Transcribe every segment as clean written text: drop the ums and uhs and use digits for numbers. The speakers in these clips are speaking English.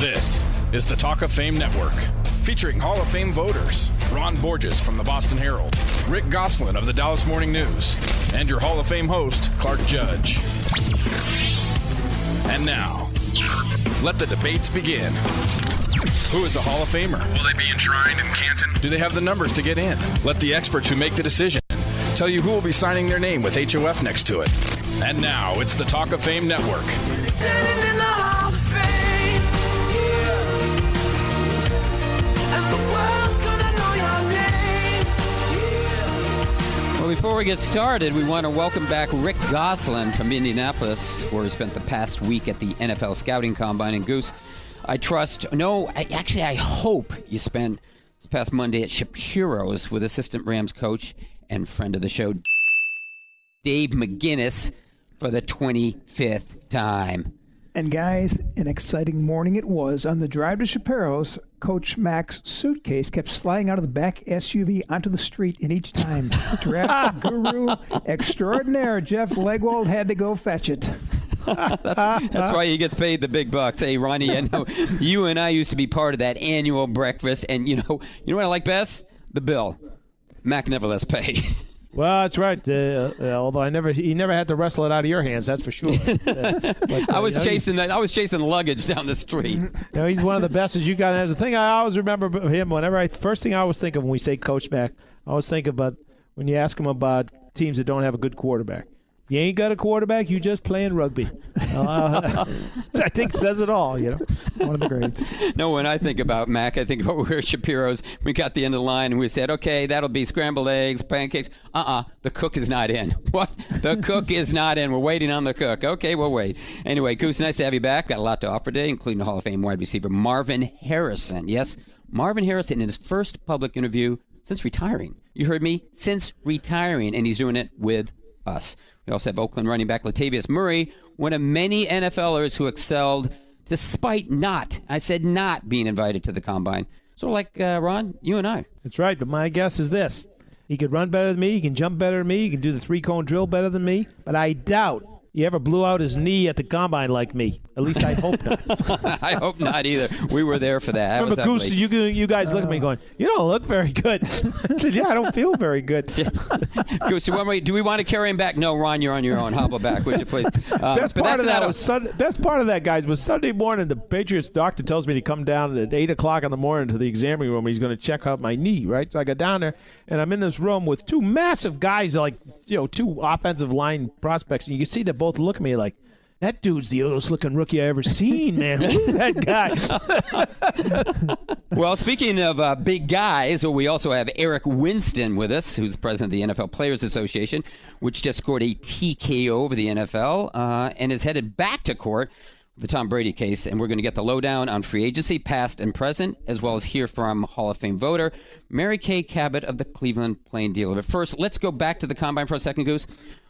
This is the Talk of Fame Network, featuring Hall of Fame voters, Ron Borges from the Boston Herald, Rick Gosselin of the Dallas Morning News, and your Hall of Fame host, Clark Judge. And now, let the debates begin. Who is a Hall of Famer? Will they be enshrined in Canton? Do they have the numbers to get in? Let the experts who make the decision tell you who will be signing their name with HOF next to it. And now, it's the Talk of Fame Network. Well, before we get started, we want to welcome back Rick Gosselin from Indianapolis, where he spent the past week at the NFL Scouting Combine. And Goose, I hope you spent this past Monday at Shapiro's with assistant Rams coach and friend of the show, Dave McGinnis, for the 25th time. And guys, an exciting morning it was. On the drive to Shapiro's, Coach Mac's suitcase kept sliding out of the back SUV onto the street, and each time, draft guru extraordinaire Jeff Legwold had to go fetch it. That's why he gets paid the big bucks. Hey, Ronnie, I know you and I used to be part of that annual breakfast, and you know what I like best? The bill. Mac never lets pay. Well, that's right. Although he never had to wrestle it out of your hands. That's for sure. I was chasing luggage down the street. He's one of the best that you got. As a thing, I always remember him. First thing I always think of when we say Coach Mac, I always think about when you ask him about teams that don't have a good quarterback. You ain't got a quarterback. You just playing rugby. I think says it all. One of the greats. No, when I think about Mac, I think about we were at Shapiro's. We got the end of the line, and we said, "Okay, that'll be scrambled eggs, pancakes." The cook is not in. What? The cook is not in. We're waiting on the cook. Okay, we'll wait. Anyway, Goose, nice to have you back. Got a lot to offer today, including the Hall of Fame wide receiver Marvin Harrison. Yes, Marvin Harrison in his first public interview since retiring. You heard me, since retiring, and he's doing it with us. We also have Oakland running back Latavius Murray, one of many NFLers who excelled despite not being invited to the Combine. Sort of like, Ron, you and I. That's right, but my guess is this. He could run better than me, he can jump better than me, he can do the three-cone drill better than me, but I doubt he ever blew out his knee at the Combine like me. At least I hope not. I hope not either. We were there for that. I remember, Goose, you guys look at me going, you don't look very good. I said, yeah, I don't feel very good. Yeah. Goose, do we want to carry him back? No, Ron, you're on your own. Hobble back, would you please? Best part of that, guys, was Sunday morning, the Patriots doctor tells me to come down at 8 o'clock in the morning to the examining room. He's going to check out my knee, right? So I got down there, and I'm in this room with two massive guys, two offensive line prospects, and you can see the both look at me like, that dude's the oldest looking rookie I ever seen, man. Who's that guy? Well, speaking of big guys, we also have Eric Winston with us, who's president of the NFL Players Association, which just scored a TKO over the NFL and is headed back to court, the Tom Brady case. And we're going to get the lowdown on free agency, past and present, as well as hear from Hall of Fame voter Mary Kay Cabot of the Cleveland Plain Dealer. But first, let's go back to the Combine for a second, Goose.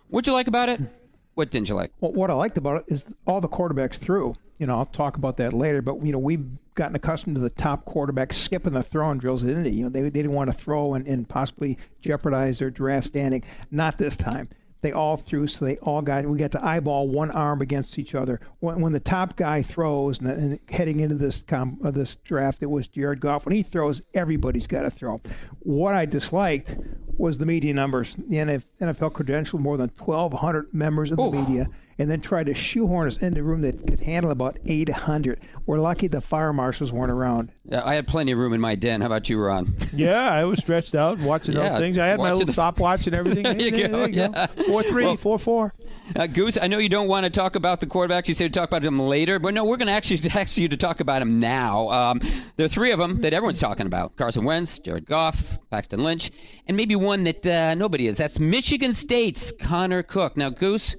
What'd you like about it? What didn't you like? Well, what I liked about it is all the quarterbacks threw. I'll talk about that later, but, we've gotten accustomed to the top quarterbacks skipping the throwing drills at Indy. They didn't want to throw and possibly jeopardize their draft standing. Not this time. They all threw, so we got to eyeball one arm against each other. When the top guy throws, and heading into this draft, it was Jared Goff. When he throws, everybody's got to throw. What I disliked was the media numbers. The NFL credentialed more than 1,200 members of the media and then tried to shoehorn us into a room that could handle about 800. We're lucky the fire marshals weren't around. I had plenty of room in my den. How about you, Ron? Yeah, I was stretched out watching those things. I had my little stopwatch and everything. There you go. 4-3, 4-4. Goose, I know you don't want to talk about the quarterbacks. You said to talk about them later, but no, we're going to actually ask you to talk about them now. There are three of them that everyone's talking about. Carson Wentz, Jared Goff, Paxton Lynch, and maybe one that nobody is. That's Michigan State's Connor Cook. Now, Goose,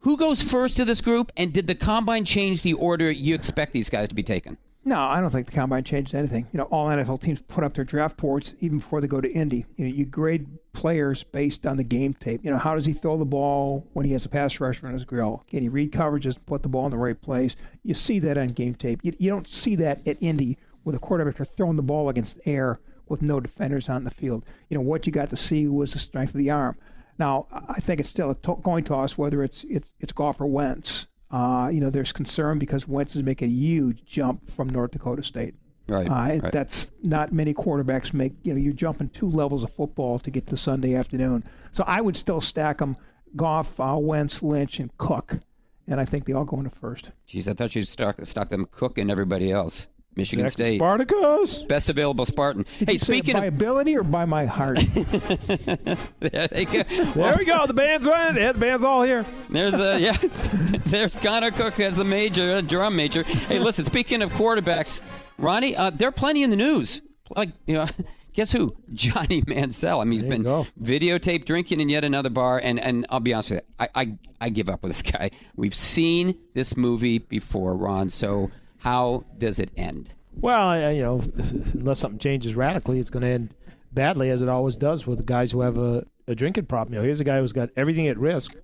who goes first to this group, and did the Combine change the order you expect these guys to be taken? No, I don't think the Combine changed anything. All NFL teams put up their draft boards even before they go to Indy. You grade players based on the game tape. How does he throw the ball when he has a pass rusher on his grill? Can he read coverages and put the ball in the right place? You see that on game tape. You don't see that at Indy with a quarterback throwing the ball against air with no defenders on the field. What you got to see was the strength of the arm. Now, I think it's still a coin toss whether it's Goff or Wentz. There's concern because Wentz is making a huge jump from North Dakota State. Right. That's not many quarterbacks make. You're jumping two levels of football to get to Sunday afternoon. So I would still stack them: Goff, Wentz, Lynch, and Cook. And I think they all go into first. Jeez, I thought you stuck them Cook and everybody else. Michigan State. Spartacus. Best available Spartan. Hey, speaking of. By ability or by my heart? There we go. The band's running. The headband's all here. There's Connor Cook as the major, drum major. Hey, listen, speaking of quarterbacks, Ronnie, there are plenty in the news. Guess who? Johnny Manziel. I mean, he's been videotaped drinking in yet another bar, and I'll be honest with you, I give up with this guy. We've seen this movie before, Ron, so how does it end? Well, unless something changes radically, it's going to end badly, as it always does with guys who have a drinking problem. Here's a guy who's got everything at risk,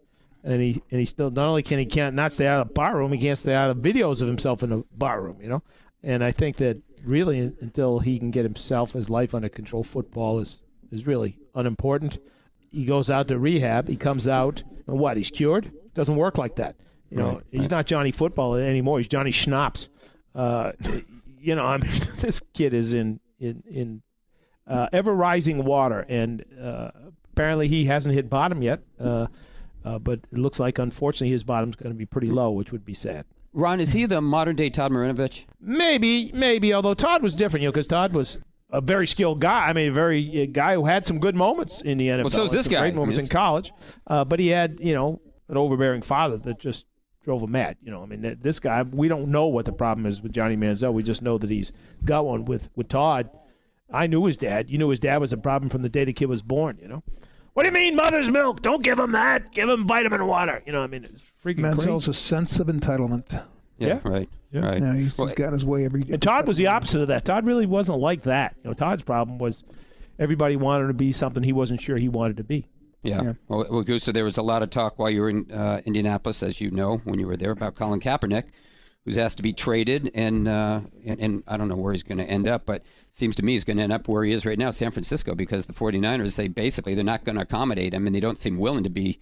and he still not only can't stay out of the bar room, he can't stay out of videos of himself in the bar room, And I think that really until he can get himself, his life under control, football is really unimportant. He goes out to rehab. He comes out, and what, he's cured? Doesn't work like that. He's not Johnny Football anymore. He's Johnny Schnapps. This kid is in ever-rising water, and apparently he hasn't hit bottom yet. But it looks like, unfortunately, his bottom's going to be pretty low, which would be sad. Ron, is he the modern-day Todd Marinovich? Maybe, although Todd was different, because Todd was a very skilled guy. I mean, a guy who had some good moments in the NFL. Well, so is this guy. Great moments in college. But he had, an overbearing father that just drove him mad. This guy, we don't know what the problem is with Johnny Manziel. We just know that he's got one. With Todd, I knew his dad. You knew his dad was a problem from the day the kid was born, What do you mean, mother's milk? Don't give him that. Give him vitamin water. It's freaking Manziel's crazy. Manziel's a sense of entitlement. Yeah, right. No, he's got his way every day. And Todd was the opposite of that. Todd really wasn't like that. Todd's problem was everybody wanted to be something he wasn't sure he wanted to be. Yeah. Well, Gusa, there was a lot of talk while you were in Indianapolis, as you know, when you were there, about Colin Kaepernick, who's asked to be traded, and I don't know where he's going to end up, but seems to me he's going to end up where he is right now, San Francisco, because the 49ers say basically they're not going to accommodate him, and they don't seem willing to be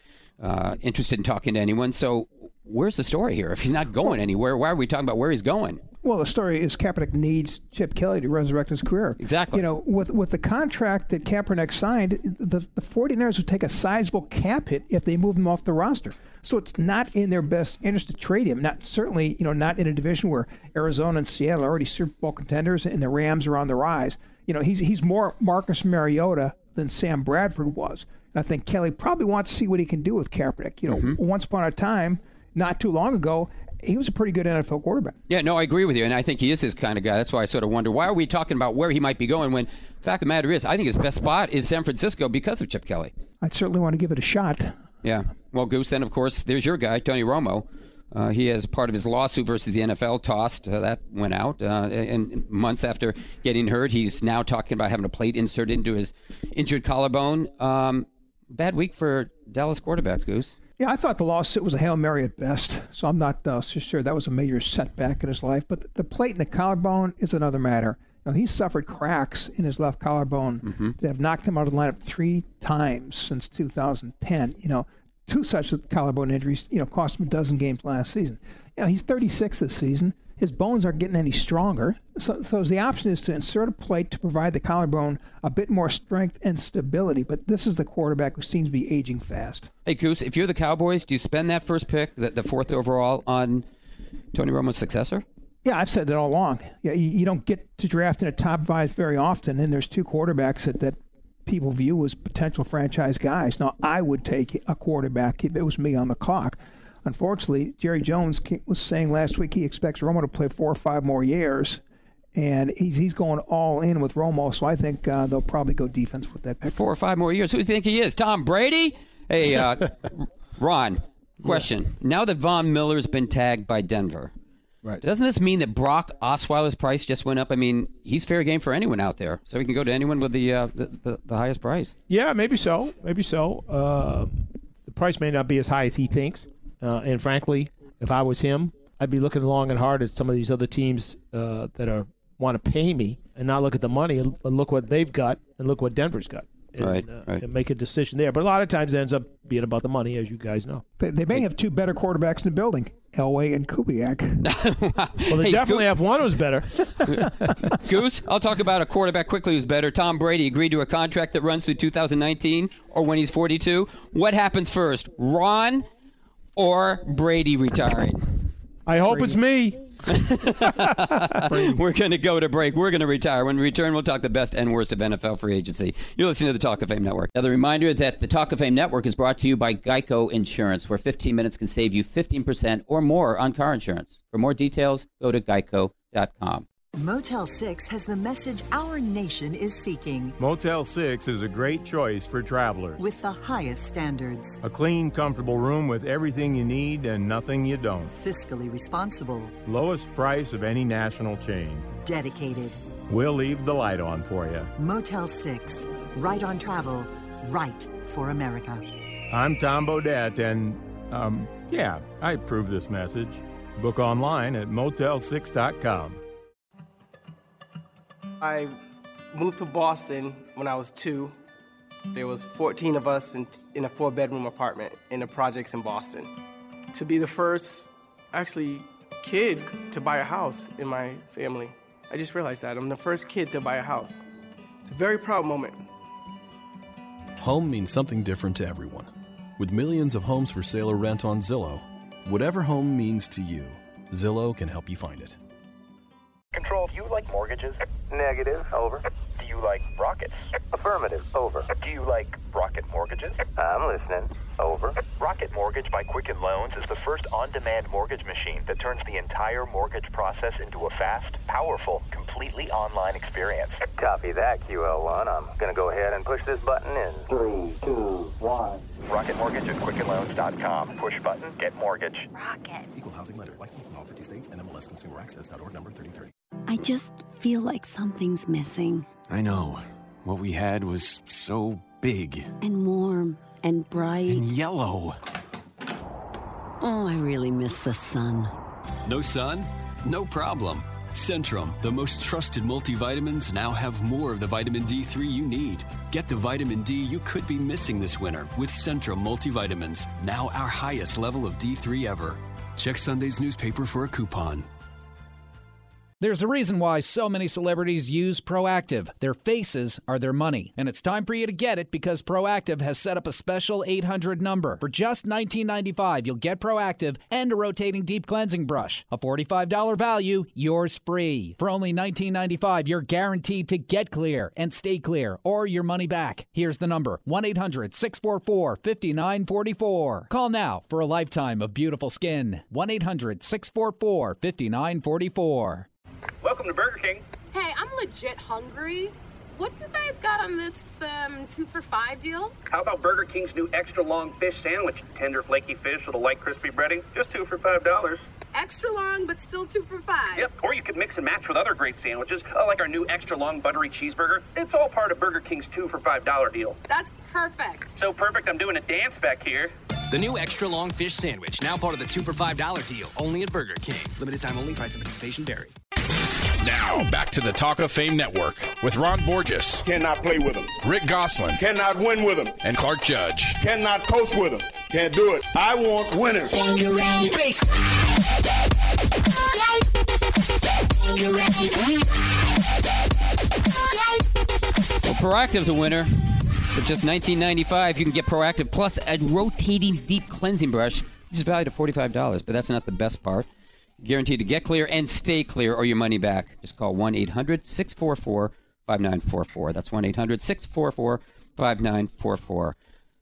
interested in talking to anyone. So where's the story here? If he's not going anywhere, why are we talking about where he's going? Well, the story is Kaepernick needs Chip Kelly to resurrect his career. Exactly. With the contract that Kaepernick signed, the 49ers would take a sizable cap hit if they moved him off the roster. So it's not in their best interest to trade him. Not in a division where Arizona and Seattle are already Super Bowl contenders and the Rams are on the rise. He's more Marcus Mariota than Sam Bradford was. And I think Kelly probably wants to see what he can do with Kaepernick. Once upon a time, not too long ago, he was a pretty good NFL quarterback. Yeah, no, I agree with you, and I think he is his kind of guy. That's why I sort of wonder, why are we talking about where he might be going when the fact of the matter is I think his best spot is San Francisco because of Chip Kelly. I'd certainly want to give it a shot. Yeah. Well, Goose, then, of course, there's your guy, Tony Romo. He has part of his lawsuit versus the NFL tossed. That went out. And months after getting hurt, he's now talking about having a plate inserted into his injured collarbone. Bad week for Dallas quarterbacks, Goose. Yeah, I thought the lawsuit was a Hail Mary at best, so I'm not so sure that was a major setback in his life. But the plate in the collarbone is another matter. He's suffered cracks in his left collarbone that have knocked him out of the lineup 3 times since 2010. Two such collarbone injuries, cost him a dozen games last season. He's 36 this season. His bones aren't getting any stronger. So the option is to insert a plate to provide the collarbone a bit more strength and stability. But this is the quarterback who seems to be aging fast. Hey, Goose, if you're the Cowboys, do you spend that first pick, the 4th overall, on Tony Romo's successor? Yeah, I've said that all along. Yeah, you don't get to draft in a top 5 very often, and there's 2 quarterbacks that people view as potential franchise guys. Now, I would take a quarterback if it was me on the clock. Unfortunately, Jerry Jones was saying last week he expects Romo to play 4 or 5 more years, and he's going all in with Romo, so I think they'll probably go defense with that pick. 4 or 5 more years. Who do you think he is, Tom Brady? Hey, Ron, question. Yeah. Now that Von Miller's been tagged by Denver, right, doesn't this mean that Brock Osweiler's price just went up? I mean, he's fair game for anyone out there, so he can go to anyone with the highest price. Yeah, maybe so. The price may not be as high as he thinks. And frankly, if I was him, I'd be looking long and hard at some of these other teams that want to pay me, and not look at the money, and look what they've got, and look what Denver's got, and, and make a decision there. But a lot of times it ends up being about the money, as you guys know. They may have 2 better quarterbacks in the building, Elway and Kubiak. Well, they definitely have one who's better. Goose, I'll talk about a quarterback quickly who's better. Tom Brady agreed to a contract that runs through 2019 or when he's 42. What happens first, Ron or Brady retiring? I hope it's me. We're going to go to break. We're going to retire. When we return, we'll talk the best and worst of NFL free agency. You're listening to the Talk of Fame Network. Another reminder that the Talk of Fame Network is brought to you by Geico Insurance, where 15 minutes can save you 15% or more on car insurance. For more details, go to geico.com. Motel 6 has the message our nation is seeking. Motel 6 is a great choice for travelers. With the highest standards. A clean, comfortable room with everything you need and nothing you don't. Fiscally responsible. Lowest price of any national chain. Dedicated. We'll leave the light on for you. Motel 6. Right on travel. Right for America. I'm Tom Beaudet, and, yeah, I approve this message. Book online at motel6.com. I moved to Boston when I was 2. There was 14 of us in a 4-bedroom apartment in the projects in Boston. To be the first, actually, kid to buy a house in my family. I just realized that. I'm the first kid to buy a house. It's a very proud moment. Home means something different to everyone. With millions of homes for sale or rent on Zillow, whatever home means to you, Zillow can help you find it. Control, do you like mortgages? Negative. Over. Do you like rockets? Affirmative. Over. Do you like rocket mortgages? I'm listening. Over. Rocket Mortgage by Quicken Loans is the first on-demand mortgage machine that turns the entire mortgage process into a fast, powerful, completely online experience. Copy that, QL1. I'm going to go ahead and push this button in 3, 2, 1. Rocket Mortgage at QuickenLoans.com. Push button. Get mortgage. Rocket. Equal housing lender. Licensed in all 50 states. NMLS ConsumerAccess.org number 3030. I just feel like something's missing. I know. What we had was so big. And warm. And bright. And yellow. Oh, I really miss the sun. No sun? No problem. Centrum, the most trusted multivitamins, now have more of the vitamin D3 you need. Get the vitamin D you could be missing this winter with Centrum multivitamins, now our highest level of D3 ever. Check Sunday's newspaper for a coupon. There's a reason why so many celebrities use Proactive. Their faces are their money. And it's time for you to get it because Proactive has set up a special 800 number. For just $19.95, you'll get Proactive and a rotating deep cleansing brush. A $45 value, yours free. For only $19.95, you're guaranteed to get clear and stay clear or your money back. Here's the number, 1-800-644-5944. Call now for a lifetime of beautiful skin. 1-800-644-5944. Welcome to Burger King. Hey, I'm legit hungry. What you guys got on this 2 for $5 deal? How about Burger King's new extra long fish sandwich? Tender flaky fish with a light crispy breading. Just 2 for $5. Extra long, but still 2 for $5. Yep, or you could mix and match with other great sandwiches, like our new extra long buttery cheeseburger. It's all part of Burger King's $2 for $5 deal. That's perfect. So perfect, I'm doing a dance back here. The new extra long fish sandwich, now part of the $2 for $5 deal, only at Burger King. Limited time only, price and participation vary. Now, back to the Talk of Fame Network with Ron Borges. Cannot play with him. Rick Gosselin. Cannot win with him. And Clark Judge. Cannot coach with him. Can't do it. I want winners. Well, Proactive's a winner. For just $19.95, you can get Proactive plus a rotating deep cleansing brush, which is valued at $45, but that's not the best part. Guaranteed to get clear and stay clear or your money back. Just call 1-800-644-5944. That's 1-800-644-5944.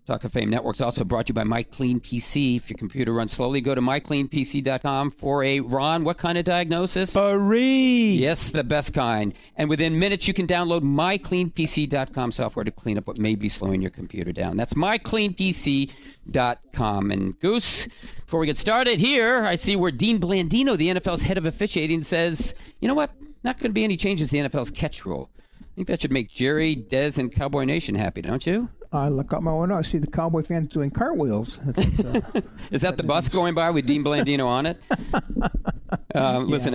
Talk of Fame Network's also brought to you by MyCleanPC. If your computer runs slowly, go to mycleanpc.com for a, Ron, what kind of diagnosis? Free. Yes, the best kind. And within minutes, you can download mycleanpc.com software to clean up what may be slowing your computer down. That's mycleanpc.com. And Goose, before we get started here, I see where Dean Blandino, the NFL's head of officiating, says, you know what? Not going to be any changes to the NFL's catch rule. I think that should make Jerry, Dez, and Cowboy Nation happy, don't you? I look out my window. I see the Cowboy fans doing cartwheels. Is that the bus going by with Dean Blandino on it? Listen,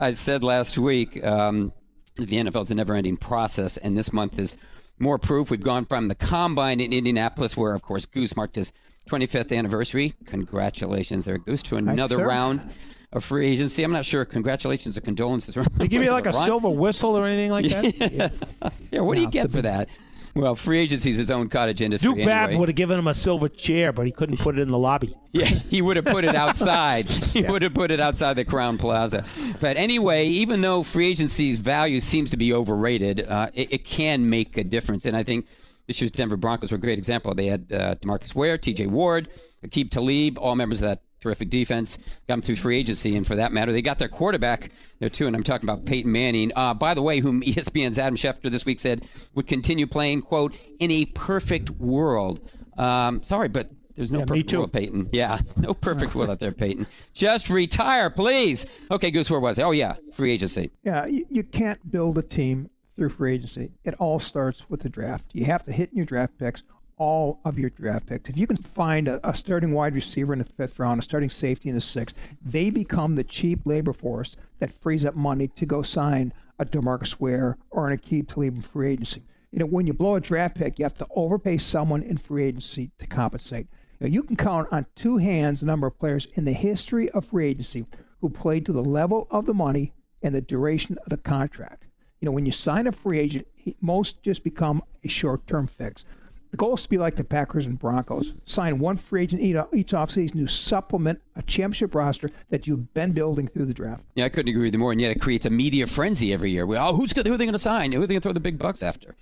I said last week the NFL's a never-ending process, and this month is more proof. We've gone from the Combine in Indianapolis, where, of course, Goose marked his 25th anniversary. Congratulations there, Goose, to another round of free agency. I'm not sure. Congratulations or condolences. They give you like a silver whistle or anything like that? Yeah, what do you get for that? Well, free agency is his own cottage industry. Duke Babb would have given him a silver chair, but he couldn't put it in the lobby. Yeah, he would have put it outside. He would have put it outside the Crown Plaza. But anyway, even though free agency's value seems to be overrated, it can make a difference. And I think this year's Denver Broncos were a great example. They had DeMarcus Ware, T.J. Ward, Aqib Talib, all members of that terrific defense, got them through free agency, and for that matter, they got their quarterback there, too, and I'm talking about Peyton Manning, by the way, whom ESPN's Adam Schefter this week said would continue playing, quote, in a perfect world. Sorry, but there's no perfect world, Peyton. Yeah, no perfect world out there, Peyton. Just retire, please. Okay, Goose, where was I? Oh, yeah, free agency. Yeah, you can't build a team through free agency. It all starts with the draft. You have to hit in your draft picks. All of your draft picks. If you can find a starting wide receiver in the 5th round, a starting safety in the 6th, they become the cheap labor force that frees up money to go sign a DeMarcus Ware or an Aqib Talib in free agency. You know, when you blow a draft pick, you have to overpay someone in free agency to compensate. You know, you can count on two hands the number of players in the history of free agency who played to the level of the money and the duration of the contract. You know, when you sign a free agent, most just become a short-term fix. The goal is to be like the Packers and Broncos. Sign one free agent each offseason to supplement a championship roster that you've been building through the draft. Yeah, I couldn't agree with you more, and yet it creates a media frenzy every year. Who are they going to sign? Who are they going to throw the big bucks after?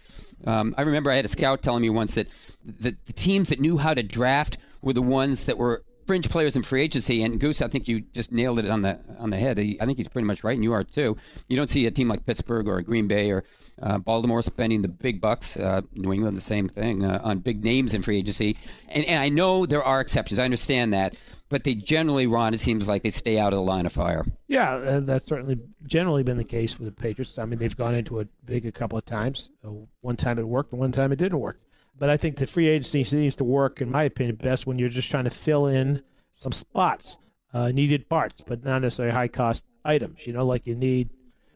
I remember I had a scout telling me once that the teams that knew how to draft were the ones that were fringe players in free agency, and Goose, I think you just nailed it on the head. I think he's pretty much right, and you are too. You don't see a team like Pittsburgh or Green Bay or Baltimore spending the big bucks, New England the same thing, on big names in free agency. And I know there are exceptions. I understand that. But they generally, Ron, it seems like they stay out of the line of fire. Yeah, that's certainly generally been the case with the Patriots. I mean, they've gone into it big a couple of times. One time it worked, and one time it didn't work. But I think the free agency seems to work, in my opinion, best when you're just trying to fill in some spots, needed parts, but not necessarily high-cost items. You know, like you need,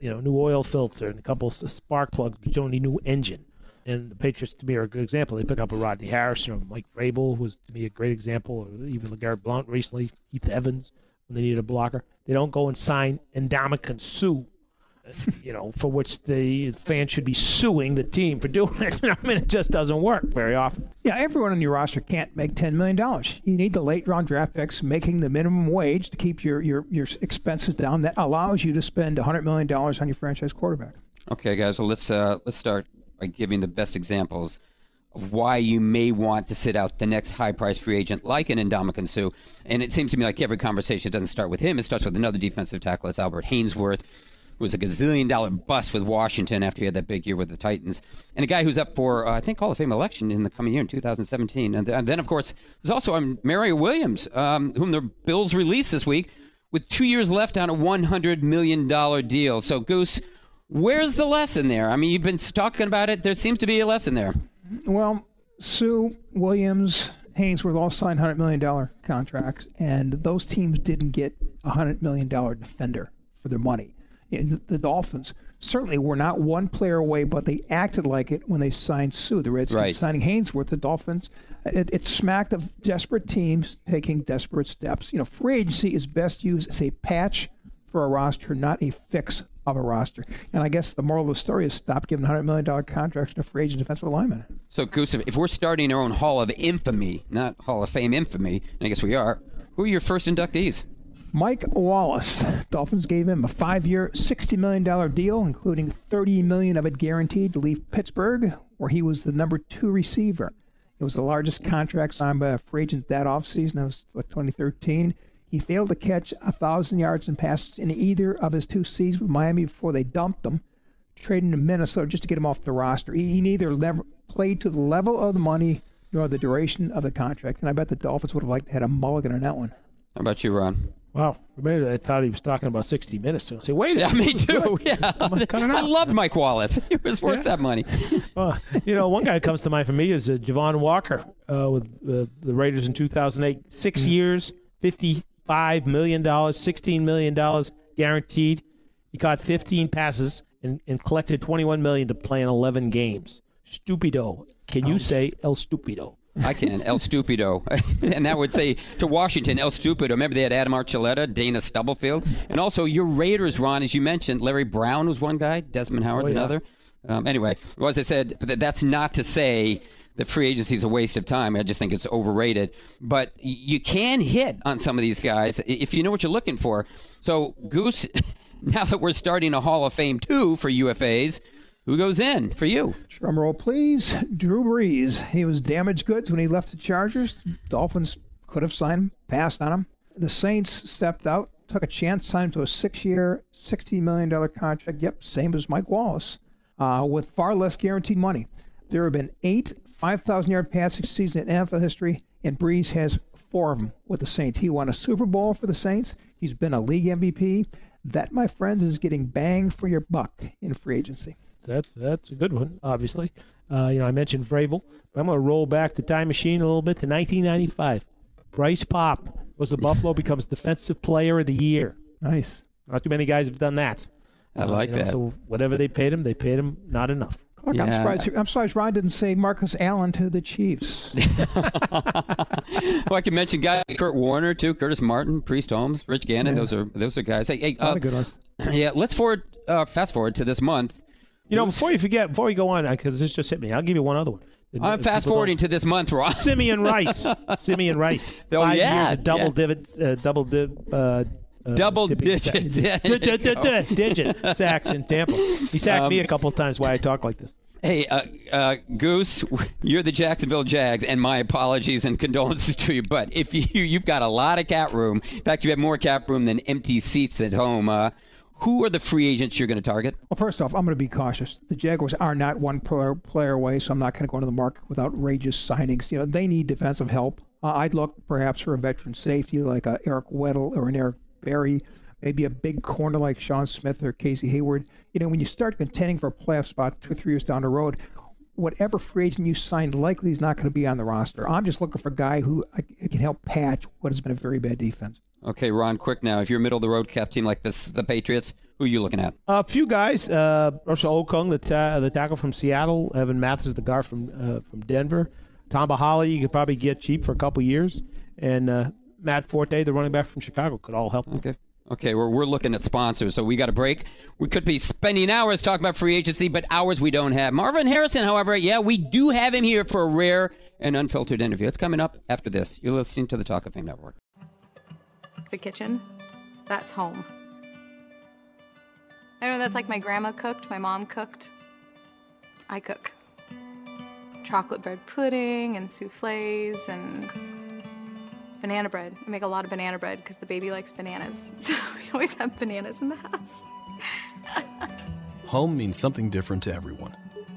new oil filter and a couple of spark plugs, but you don't need a new engine. And the Patriots, to me, are a good example. They pick up a Rodney Harrison or Mike Vrabel, who was, to me, a great example, or even LeGarrette Blount recently, Keith Evans, when they needed a blocker. They don't go and sign Ndamukong Suh, for which the fans should be suing the team for doing it. I mean, it just doesn't work very often. Yeah, everyone on your roster can't make $10 million. You need the late-round draft picks making the minimum wage to keep your expenses down. That allows you to spend $100 million on your franchise quarterback. Okay, guys, well, let's start by giving the best examples of why you may want to sit out the next high-priced free agent like an Ndamukong Suh. And it seems to me like every conversation doesn't start with him. It starts with another defensive tackle. It's Albert Haynesworth, who was a gazillion-dollar bust with Washington after he had that big year with the Titans, and a guy who's up for, I think, Hall of Fame election in the coming year in 2017. And then, of course, there's also Mario Williams, whom the Bills released this week with 2 years left on a $100 million deal. So, Goose, where's the lesson there? I mean, you've been talking about it. There seems to be a lesson there. Well, Sue, Williams, Haynesworth all signed $100 million contracts, and those teams didn't get a $100 million defender for their money. The Dolphins certainly were not one player away, but they acted like it when they signed Sue. The Redskins signing Haynesworth, the Dolphins, it smacked of desperate teams taking desperate steps. You know, free agency is best used as a patch for a roster, not a fix of a roster. And I guess the moral of the story is stop giving $100 million contracts to free agent defensive linemen. So, Goose, if we're starting our own Hall of Infamy, not Hall of Fame infamy, and I guess we are, who are your first inductees? Mike Wallace. Dolphins gave him a 5-year, $60 million deal, including $30 million of it guaranteed to leave Pittsburgh, where he was the number 2 receiver. It was the largest contract signed by a free agent that offseason. That was 2013. He failed to catch 1,000 yards and passes in either of his 2 seasons with Miami before they dumped him, trading to Minnesota just to get him off the roster. He neither played to the level of the money nor the duration of the contract, and I bet the Dolphins would have liked to have had a mulligan on that one. How about you, Ron? Wow, I thought he was talking about 60 Minutes. So I say, wait a minute. Yeah, me too. Yeah. I loved Mike Wallace. He was worth that money. One guy that comes to mind for me is Javon Walker with the Raiders in 2008. 6 years, $55 million, $16 million guaranteed. He caught 15 passes and collected $21 million to play in 11 games. stupido. Can you say El Stupido? I can. El Stupido. And that would say to Washington, El Stupido. Remember, they had Adam Archuleta, Dana Stubblefield. And also your Raiders, Ron, as you mentioned, Larry Brown was one guy. Desmond Howard's another. Anyway, well, as I said, that's not to say the free agency is a waste of time. I just think it's overrated. But you can hit on some of these guys if you know what you're looking for. So, Goose, now that we're starting a Hall of Fame, too, for UFAs, who goes in for you? Drum roll, please. Drew Brees. He was damaged goods when he left the Chargers. Dolphins could have signed him, passed on him. The Saints stepped out, took a chance, signed him to a 6-year, $60 million contract. Yep, same as Mike Wallace, with far less guaranteed money. There have been 8 5,000-yard passing seasons in NFL history, and Brees has 4 of them with the Saints. He won a Super Bowl for the Saints. He's been a league MVP. That, my friends, is getting bang for your buck in free agency. That's a good one, obviously. I mentioned Vrabel, but I'm going to roll back the time machine a little bit to 1995. Bryce Popp goes to Buffalo, becomes Defensive Player of the Year. Nice. Not too many guys have done that. I like that. So whatever they paid him not enough. Look, yeah. I'm surprised Ron didn't say Marcus Allen to the Chiefs. Well, I can mention guys like Kurt Warner, too, Curtis Martin, Priest Holmes, Rich Gannon. Yeah. Those are guys. Hey, a lot of good ones. Yeah, let's fast forward to this month. You know, before you go on, because this just hit me, I'll give you one other one. I'm fast-forwarding to this month, Ross. Simeon Rice. 5 years of double-digit sacks in Tampa. He sacked me a couple of times why I talk like this. Hey, Goose, you're the Jacksonville Jags, and my apologies and condolences to you, but if you've got a lot of cap room. In fact, you have more cap room than empty seats at home. Who are the free agents you're going to target? Well, first off, I'm going to be cautious. The Jaguars are not one player away, so I'm not going to go into the market with outrageous signings. You know, they need defensive help. I'd look perhaps for a veteran safety like Eric Weddle or an Eric Berry, maybe a big corner like Sean Smith or Casey Hayward. You know, when you start contending for a playoff spot 2 or 3 years down the road, whatever free agent you sign likely is not going to be on the roster. I'm just looking for a guy who can help patch what has been a very bad defense. Okay, Ron, quick now. If you're a middle-of-the-road cap team like this, the Patriots, who are you looking at? A few guys. Russell Okung, the tackle from Seattle. Evan Mathis, the guard from Denver. Tom Bahali, you could probably get cheap for a couple years. And Matt Forte, the running back from Chicago, could all help. Okay, we're looking at sponsors, so we got a break. We could be spending hours talking about free agency, but hours we don't have. Marvin Harrison, however, we do have him here for a rare and unfiltered interview. It's coming up after this. You're listening to the Talk of Fame Network. The kitchen, that's home. I know that's like my grandma cooked, my mom cooked. I cook chocolate bread pudding and souffles and banana bread. I make a lot of banana bread because the baby likes bananas, so we always have bananas in the house. Home means something different to everyone.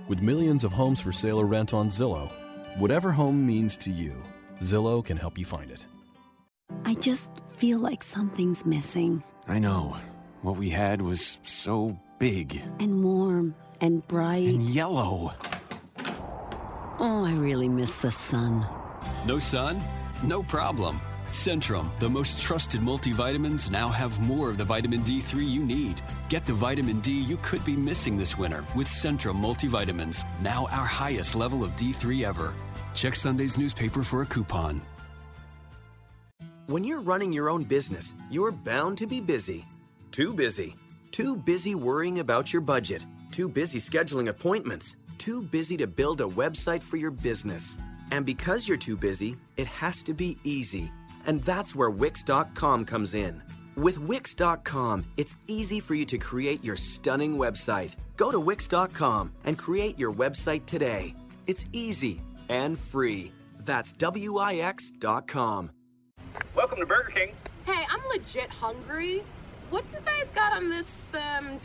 With millions of homes for sale or rent on Zillow, whatever home means to you, Zillow can help you find it. I just feel like something's missing. I know. What we had was so big. And warm. And bright. And yellow. Oh, I really miss the sun. No sun? No problem. Centrum, the most trusted multivitamins, now have more of the vitamin D3 you need. Get the vitamin D you could be missing this winter with Centrum multivitamins, now our highest level of D3 ever. Check Sunday's newspaper for a coupon. When you're running your own business, you're bound to be busy. Too busy. Too busy worrying about your budget. Too busy scheduling appointments. Too busy to build a website for your business. And because you're too busy, it has to be easy. And that's where Wix.com comes in. With Wix.com, it's easy for you to create your stunning website. Go to Wix.com and create your website today. It's easy and free. That's Wix.com. Welcome to Burger King. Hey, I'm legit hungry. What do you guys got on this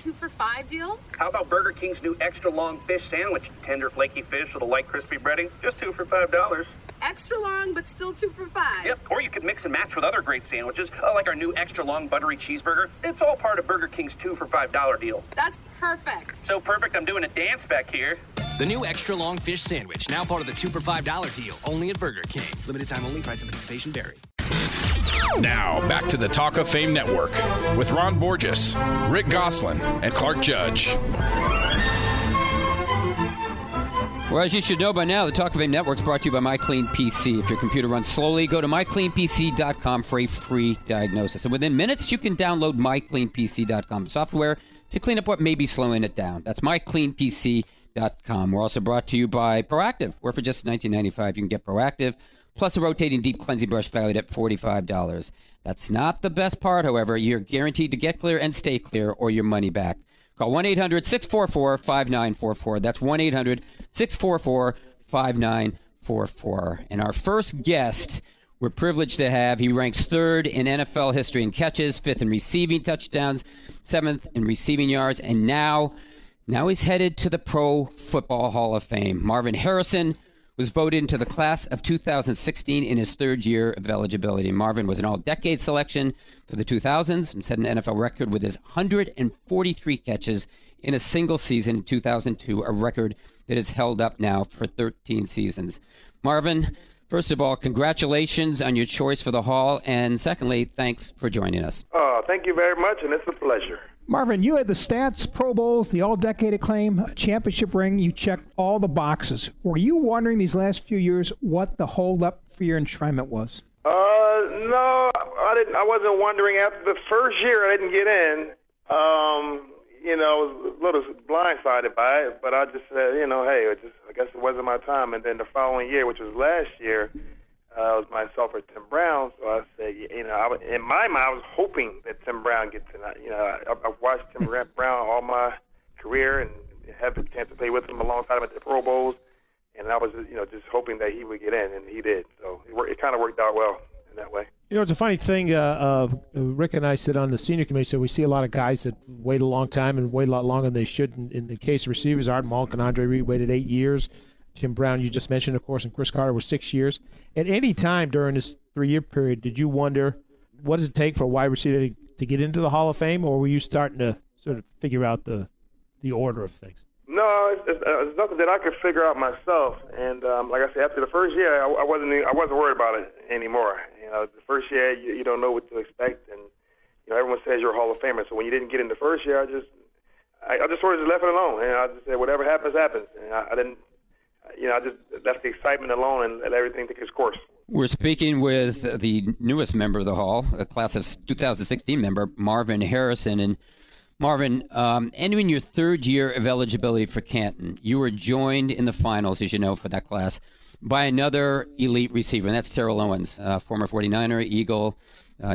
2 for $5 deal? How about Burger King's new extra long fish sandwich? Tender, flaky fish with a light, crispy breading. Just 2 for $5. Extra long, but still 2 for $5. Yep, or you could mix and match with other great sandwiches, like our new extra long buttery cheeseburger. It's all part of Burger King's 2 for $5 deal. That's perfect. So perfect, I'm doing a dance back here. The new extra long fish sandwich, now part of the 2 for $5 deal, only at Burger King. Limited time only, price and participation vary. Now, back to the Talk of Fame Network with Ron Borges, Rick Gosselin, and Clark Judge. Well, as you should know by now, the Talk of Fame Network is brought to you by MyCleanPC. If your computer runs slowly, go to MyCleanPC.com for a free diagnosis. And within minutes, you can download MyCleanPC.com software to clean up what may be slowing it down. That's MyCleanPC.com. We're also brought to you by Proactive, where for just $19.95, you can get Proactive, plus a rotating deep cleansing brush valued at $45. That's not the best part, however. You're guaranteed to get clear and stay clear, or your money back. Call 1-800-644-5944. That's 1-800-644-5944. And our first guest, we're privileged to have. He ranks third in NFL history in catches, fifth in receiving touchdowns, seventh in receiving yards, and now he's headed to the Pro Football Hall of Fame. Marvin Harrison was voted into the class of 2016 in his third year of eligibility. Marvin was an all-decade selection for the 2000s and set an NFL record with his 143 catches in a single season in 2002, a record that is held up now for 13 seasons. Marvin, first of all, congratulations on your choice for the Hall, and secondly, thanks for joining us. Thank you very much, and it's a pleasure. Marvin, you had the stats, Pro Bowls, the all-decade acclaim, championship ring. You checked all the boxes. Were you wondering these last few years what the holdup for your enshrinement was? No, I didn't. I wasn't wondering. After the first year I didn't get in, I was a little blindsided by it, but I just said, hey, I guess it wasn't my time. And then the following year, which was last year, it was myself or Tim Brown, so I said, in my mind, I was hoping that Tim Brown gets in. I've watched Tim Brown all my career and had the chance to play with him alongside him at the Pro Bowls, and I was, just hoping that he would get in, and he did. So it kind of worked out well in that way. It's a funny thing. Rick and I sit on the senior committee, so we see a lot of guys that wait a long time and wait a lot longer than they should. In the case of receivers, Art Monk and Andre Reed waited 8 years. Tim Brown, you just mentioned, of course, and Chris Carter was 6 years. At any time during this three-year period, did you wonder what does it take for a wide receiver to get into the Hall of Fame, or were you starting to sort of figure out the order of things? No, it's nothing that I could figure out myself. And like I said, after the first year, I wasn't worried about it anymore. The first year, you don't know what to expect, and everyone says you're a Hall of Famer. So when you didn't get in the first year, I just sort of just left it alone, and I just said whatever happens, happens, and I didn't. I just left the excitement alone and let everything take its course. We're speaking with the newest member of the Hall, a class of 2016 member, Marvin Harrison. And Marvin, entering your third year of eligibility for Canton, you were joined in the finals, as you know, for that class, by another elite receiver, and that's Terrell Owens, former 49er, Eagle,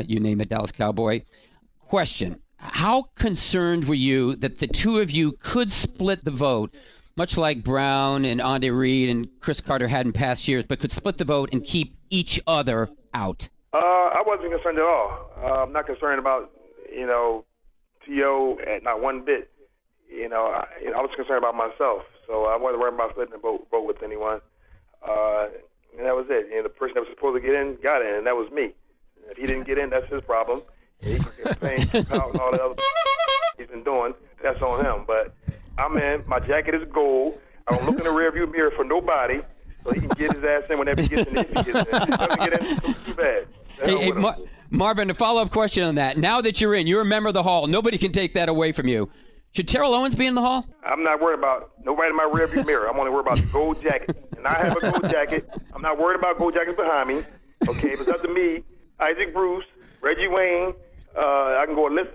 you name it, Dallas Cowboy. Question, how concerned were you that the two of you could split the vote, much like Brown and Andre Reed and Chris Carter had in past years, but could split the vote and keep each other out? I wasn't concerned at all. I'm not concerned about, T.O. not one bit. I was concerned about myself, so I wasn't worried about splitting the vote with anyone. And that was it. The person that was supposed to get in got in, and that was me. And if he didn't get in, that's his problem. He can complain about all the other he's been doing. That's on him, but I'm in. My jacket is gold. I don't look in the rearview mirror for nobody, so he can get his ass in whenever he gets in. If he gets in, he doesn't get in, it's too bad. Hey, Marvin, a follow-up question on that. Now that you're in, you're a member of the Hall. Nobody can take that away from you. Should Terrell Owens be in the Hall? I'm not worried about nobody in my rearview mirror. I'm only worried about the gold jacket, and I have a gold jacket. I'm not worried about gold jackets behind me. Okay, if it's up to me, Isaac Bruce, Reggie Wayne, I can go list.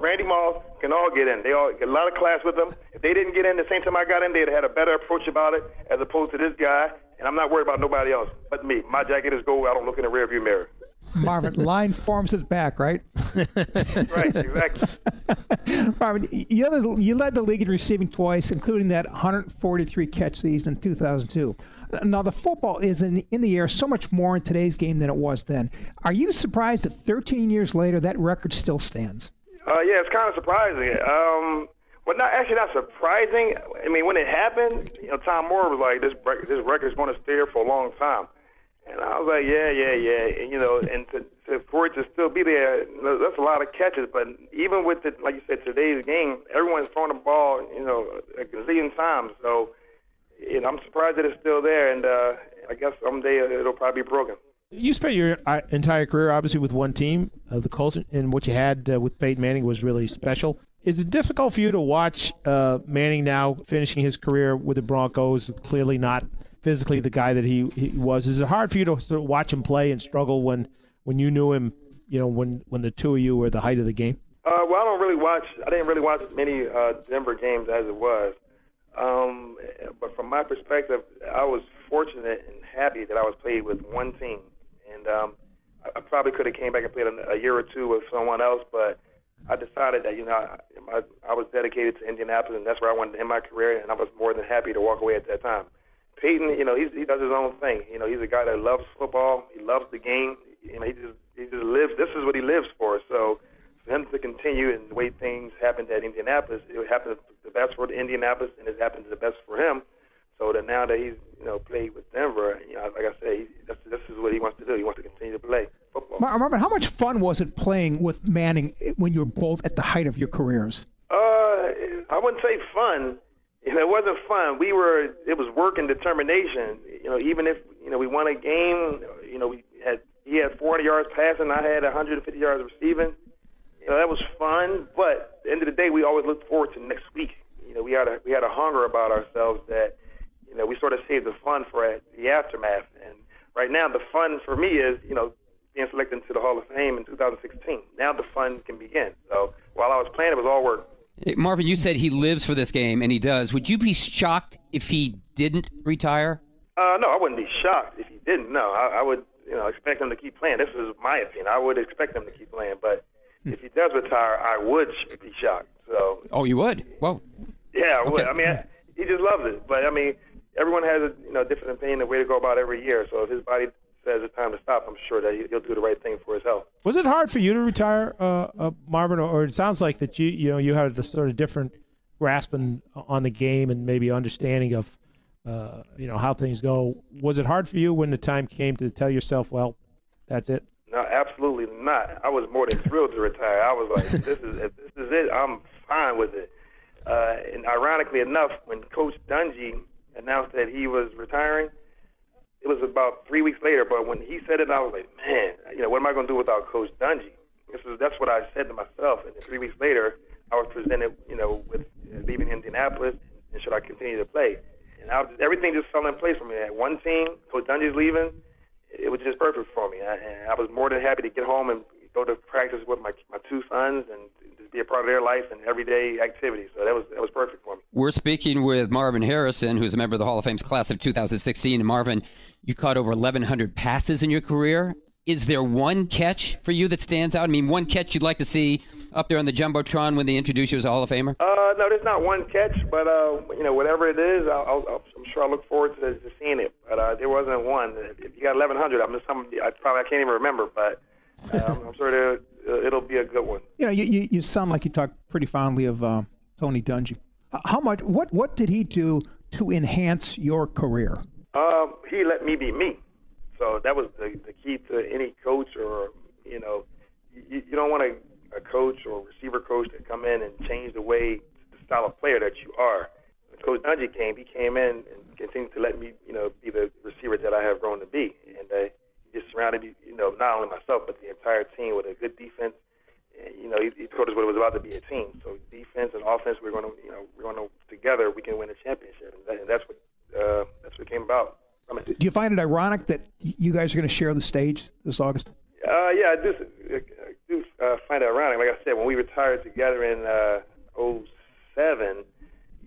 Randy Moss can all get in. They all get a lot of class with them. If they didn't get in the same time I got in, they'd have had a better approach about it as opposed to this guy. And I'm not worried about nobody else but me. My jacket is gold. I don't look in the rearview mirror. Marvin, line forms his back, right? Right, exactly. Marvin, you led the league in receiving twice, including that 143 catch season in 2002. Now, the football is in the air so much more in today's game than it was then. Are you surprised that 13 years later that record still stands? Yeah, it's kind of surprising. Well, not surprising. I mean, when it happened, Tom Moore was like, this record is going to stay here for a long time. And I was like, yeah. And, and for it to still be there, that's a lot of catches. But even with, like you said, today's game, everyone's throwing the ball, a gazillion times. So, I'm surprised that it's still there. And I guess someday it'll probably be broken. You spent your entire career, obviously, with one team, the Colts, and what you had with Peyton Manning was really special. Is it difficult for you to watch Manning now finishing his career with the Broncos? Clearly not physically the guy that he was. Is it hard for you to sort of watch him play and struggle when you knew him, you know, when the two of you were the height of the game? Well, I didn't really watch many Denver games as it was. But from my perspective, I was fortunate and happy that I was played with one team. And I probably could have came back and played a year or two with someone else, but I decided that, you know, I was dedicated to Indianapolis, and that's where I wanted to end my career, and I was more than happy to walk away at that time. Peyton, you know, he does his own thing. You know, he's a guy that loves football. He loves the game. You know, he just lives. This is what he lives for. So for him to continue and the way things happened at Indianapolis, it happened the best for Indianapolis, and it happened the best for him. So that now that he's, you know, played with Denver, you know, like I said, this is what he wants to do. He wants to continue to play football. Marvin, how much fun was it playing with Manning when you were both at the height of your careers? I wouldn't say fun. You know, it wasn't fun. It was work and determination. You know, even if, you know, we won a game, you know, he had 400 yards passing, I had 150 yards receiving. You know, that was fun. But at the end of the day, we always looked forward to next week. You know, we had a hunger about ourselves that, you know, we sort of saved the fun for the aftermath. And right now, the fun for me is, you know, being selected to the Hall of Fame in 2016. Now the fun can begin. So while I was playing, it was all work. Hey, Marvin, you said he lives for this game, and he does. Would you be shocked if he didn't retire? No, I wouldn't be shocked if he didn't. No, I would, you know, expect him to keep playing. This is my opinion. I would expect him to keep playing. But if he does retire, I would be shocked. So. Oh, you would? Well. Yeah, I would. Okay. I mean, he just loves it. But, I mean, everyone has a, you know, different opinion and way to go about every year. So if his body says it's time to stop, I'm sure that he'll do the right thing for his health. Was it hard for you to retire, Marvin? Or it sounds like that you had the sort of different grasping on the game and maybe understanding of you know, how things go. Was it hard for you when the time came to tell yourself, well, that's it? No, absolutely not. I was more than thrilled to retire. I was like, if this is it. I'm fine with it. And ironically enough, when Coach Dungy announced that he was retiring, it was about 3 weeks later. But when he said it, I was like, man, you know, what am I going to do without Coach Dungy? That's what I said to myself. And then 3 weeks later, I was presented, you know, with leaving Indianapolis and should I continue to play? And everything just fell in place for me. I had one team, Coach Dungy's leaving. It was just perfect for me. And I was more than happy to get home and go to practice with my two sons and just be a part of their life and everyday activities. So that was perfect for me. We're speaking with Marvin Harrison, who's a member of the Hall of Fame's class of 2016. And Marvin, you caught over 1,100 passes in your career. Is there one catch for you that stands out? I mean, one catch you'd like to see up there on the Jumbotron when they introduce you as a Hall of Famer? No, there's not one catch, but, you know, whatever it is, I'm sure I look forward to seeing it. But there wasn't one. If you got 1,100, I can't even remember, but I'm sure it'll be a good one. You know, you sound like you talk pretty fondly of Tony Dungy. What did he do to enhance your career? He let me be me. So that was the key to any coach, or, you know, you don't want a coach or receiver coach to come in and change the way, the style of player that you are. When Coach Dungy came, he came in and continued to let me, you know, be the receiver that I have grown to be. And he just surrounded me, you know, not only myself but the entire team with a good defense. And, you know, he told us what it was about to be a team. So defense and offense, we're going to together, we can win a championship. And that's what came about. Do you find it ironic that you guys are going to share the stage this August? Yeah, I do find it ironic. Like I said, when we retired together in 07,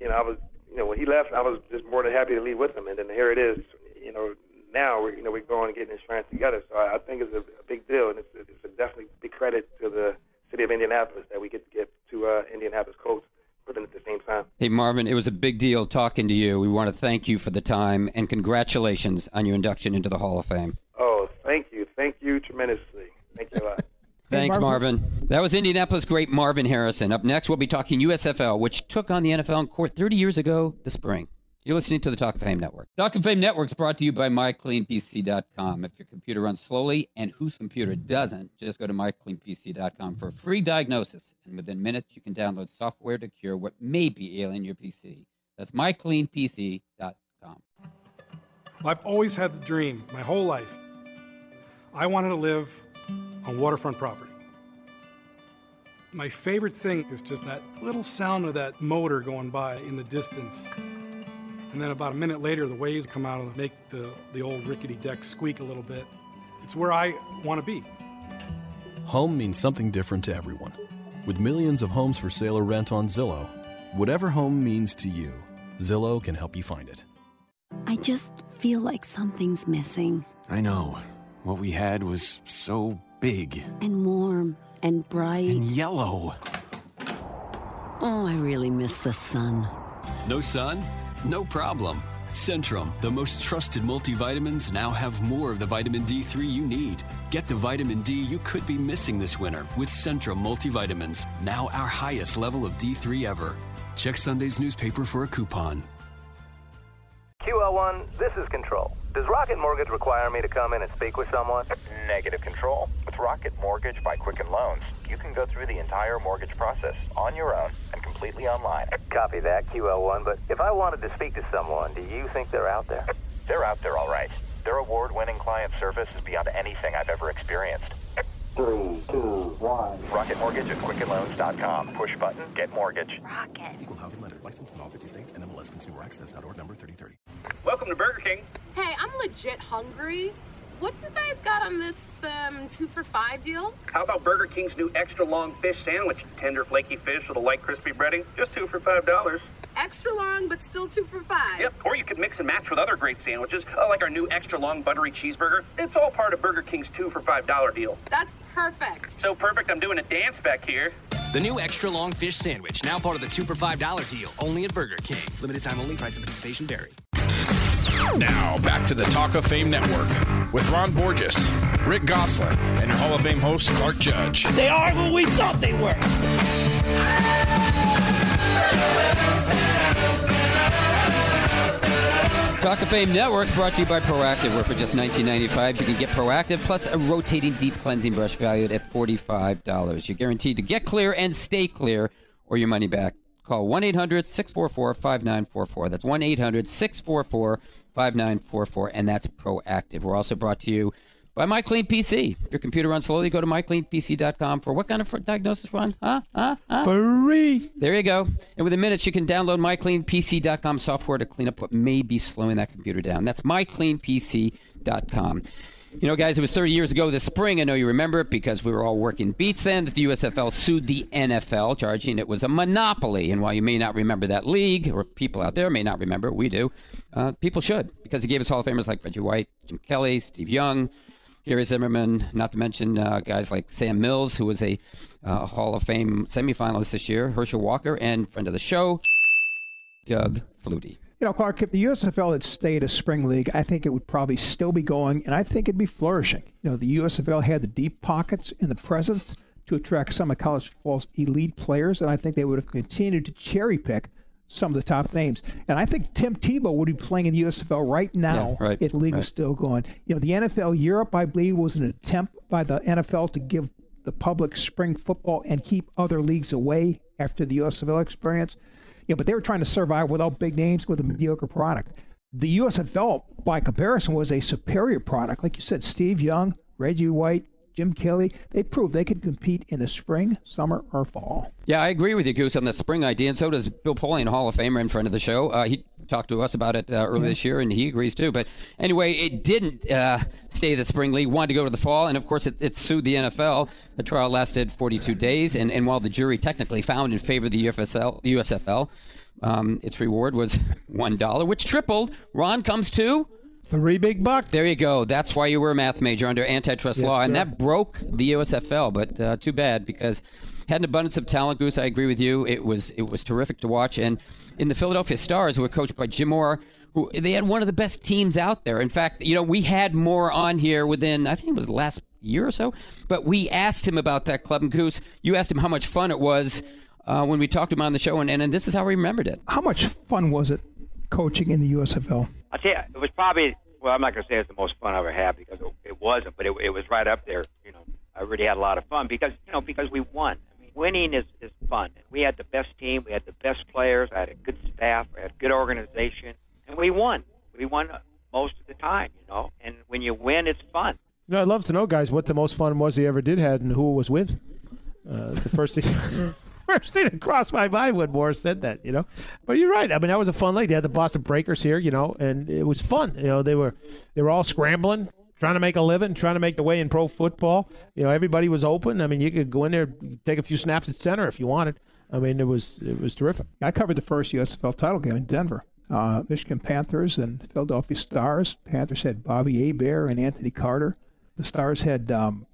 you know, when he left, I was just more than happy to leave with him. And then here it is, you know, now we're going and getting insurance together. So I think it's a big deal, and it's a definitely big credit to the city of Indianapolis that we get to get to Indianapolis Colts. At the same time. Hey, Marvin, it was a big deal talking to you. We want to thank you for the time, and congratulations on your induction into the Hall of Fame. Oh, thank you. Thank you tremendously. Thank you a lot. Thanks, hey, Marvin. That was Indianapolis great Marvin Harrison. Up next, we'll be talking USFL, which took on the NFL in court 30 years ago this spring. You're listening to the Talk of Fame Network. Talk of Fame Network is brought to you by MyCleanPC.com. If your computer runs slowly, and whose computer doesn't, just go to MyCleanPC.com for a free diagnosis. And within minutes, you can download software to cure what may be ailing your PC. That's MyCleanPC.com. I've always had the dream my whole life. I wanted to live on waterfront property. My favorite thing is just that little sound of that motor going by in the distance. And then about a minute later, the waves come out and make the old rickety deck squeak a little bit. It's where I want to be. Home means something different to everyone. With millions of homes for sale or rent on Zillow, whatever home means to you, Zillow can help you find it. I just feel like something's missing. I know. What we had was so big. And warm. And bright. And yellow. Oh, I really miss the sun. No sun? No problem. Centrum, the most trusted multivitamins, now have more of the vitamin D3 you need. Get the vitamin D you could be missing this winter with Centrum multivitamins, now our highest level of D3 ever. Check Sunday's newspaper for a coupon. QL1, this is Control. Does Rocket Mortgage require me to come in and speak with someone? Negative, Control. With Rocket Mortgage by Quicken Loans, you can go through the entire mortgage process on your own and completely online. Copy that, QL1, but if I wanted to speak to someone, do you think they're out there? They're out there, all right. Their award-winning client service is beyond anything I've ever experienced. 3, 2, 1. Rocket Mortgage at QuickenLoans.com. Push button, get mortgage. Rocket. Equal housing lender. Licensed in all 50 states. NMLSConsumerAccess.org number 3030. Welcome to Burger King. Hey, I'm legit hungry. What you guys got on this 2 for $5 deal? How about Burger King's new extra long fish sandwich? Tender flaky fish with a light crispy breading. Just 2 for $5. Extra long, but still 2 for $5. Yep, or you could mix and match with other great sandwiches, like our new extra long buttery cheeseburger. It's all part of Burger King's 2 for $5 deal. That's perfect. So perfect, I'm doing a dance back here. The new extra long fish sandwich, now part of the 2 for $5 deal, only at Burger King. Limited time only, price and participation vary. Now, back to the Talk of Fame Network with Ron Borges, Rick Gosselin, and Hall of Fame host Clark Judge. They are who we thought they were. Talk of Fame Network brought to you by Proactive, where for just $19.95 you can get Proactive plus a rotating deep cleansing brush valued at $45. You're guaranteed to get clear and stay clear or your money back. Call 1-800-644-5944. That's 1-800-644-5944, and that's Proactive. We're also brought to you by MyCleanPC. If your computer runs slowly, go to mycleanpc.com for what kind of diagnosis, Ron? Free. There you go. And within minutes, you can download mycleanpc.com software to clean up what may be slowing that computer down. That's mycleanpc.com. You know, guys, it was 30 years ago this spring. I know you remember it because we were all working beats then that the USFL sued the NFL, charging it was a monopoly. And while you may not remember that league, or people out there may not remember, we do, people should, because it gave us Hall of Famers like Reggie White, Jim Kelly, Steve Young, Gary Zimmerman, not to mention guys like Sam Mills, who was a Hall of Fame semifinalist this year, Herschel Walker, and friend of the show, Doug Flutie. You know, Clark, if the USFL had stayed a spring league, I think it would probably still be going, and I think it'd be flourishing. You know, the USFL had the deep pockets and the presence to attract some of college football's elite players, and I think they would have continued to cherry pick some of the top names. And I think Tim Tebow would be playing in the USFL right now if the league was still going. You know, the NFL Europe, I believe, was an attempt by the NFL to give the public spring football and keep other leagues away after the USFL experience. Yeah, but they were trying to survive without big names with a mediocre product. The USFL, by comparison, was a superior product. Like you said, Steve Young, Reggie White, Jim Kelly, they proved they could compete in the spring, summer, or fall. Yeah, I agree with you, Goose, on the spring idea, and so does Bill Polian, Hall of Famer and friend of the show. He talked to us about it earlier this year, and he agrees too. But anyway, it didn't stay the spring league, wanted to go to the fall, and of course it sued the NFL. The trial lasted 42 days, and while the jury technically found in favor of the USFL, its reward was $1, which tripled. Ron comes to $3 big bucks. There you go. That's why you were a math major under antitrust law, sir. And that broke the USFL, but too bad, because had an abundance of talent, Goose. I agree with you. It was terrific to watch. And in the Philadelphia Stars, who were coached by Jim Moore, who they had one of the best teams out there. In fact, you know, we had Moore on here within, I think it was the last year or so, but we asked him about that club. And Goose, you asked him how much fun it was when we talked to him on the show, and this is how he remembered it. How much fun was it coaching in the USFL? I'll tell you, it was probably, well, I'm not going to say it's the most fun I ever had, because it wasn't, but it was right up there. You know, I really had a lot of fun because we won. I mean, winning is fun. We had the best team. We had the best players. I had a good staff. I had a good organization. And we won. We won most of the time, you know. And when you win, it's fun. You know, I'd love to know, guys, what the most fun was you ever did had and who it was with. the first thing, first thing that crossed my mind when Morris said that, you know. But you're right. I mean, that was a fun league. They had the Boston Breakers here, you know, and it was fun. You know, they were all scrambling, trying to make a living, trying to make the way in pro football. You know, everybody was open. I mean, you could go in there, take a few snaps at center if you wanted. I mean, it was terrific. I covered the first USFL title game in Denver. Michigan Panthers and Philadelphia Stars. Panthers had Bobby Hebert and Anthony Carter. The Stars had, of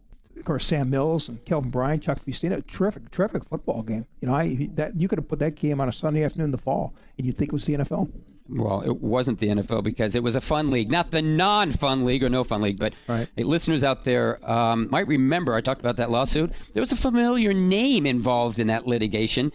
course, Sam Mills and Kelvin Bryan, Chuck Fustina. Terrific football game. You know, you could have put that game on a Sunday afternoon in the fall, and you'd think it was the NFL. Well, it wasn't the NFL because it was a fun league, not the non-fun league or no fun league. But right. Hey, listeners out there might remember I talked about that lawsuit. There was a familiar name involved in that litigation.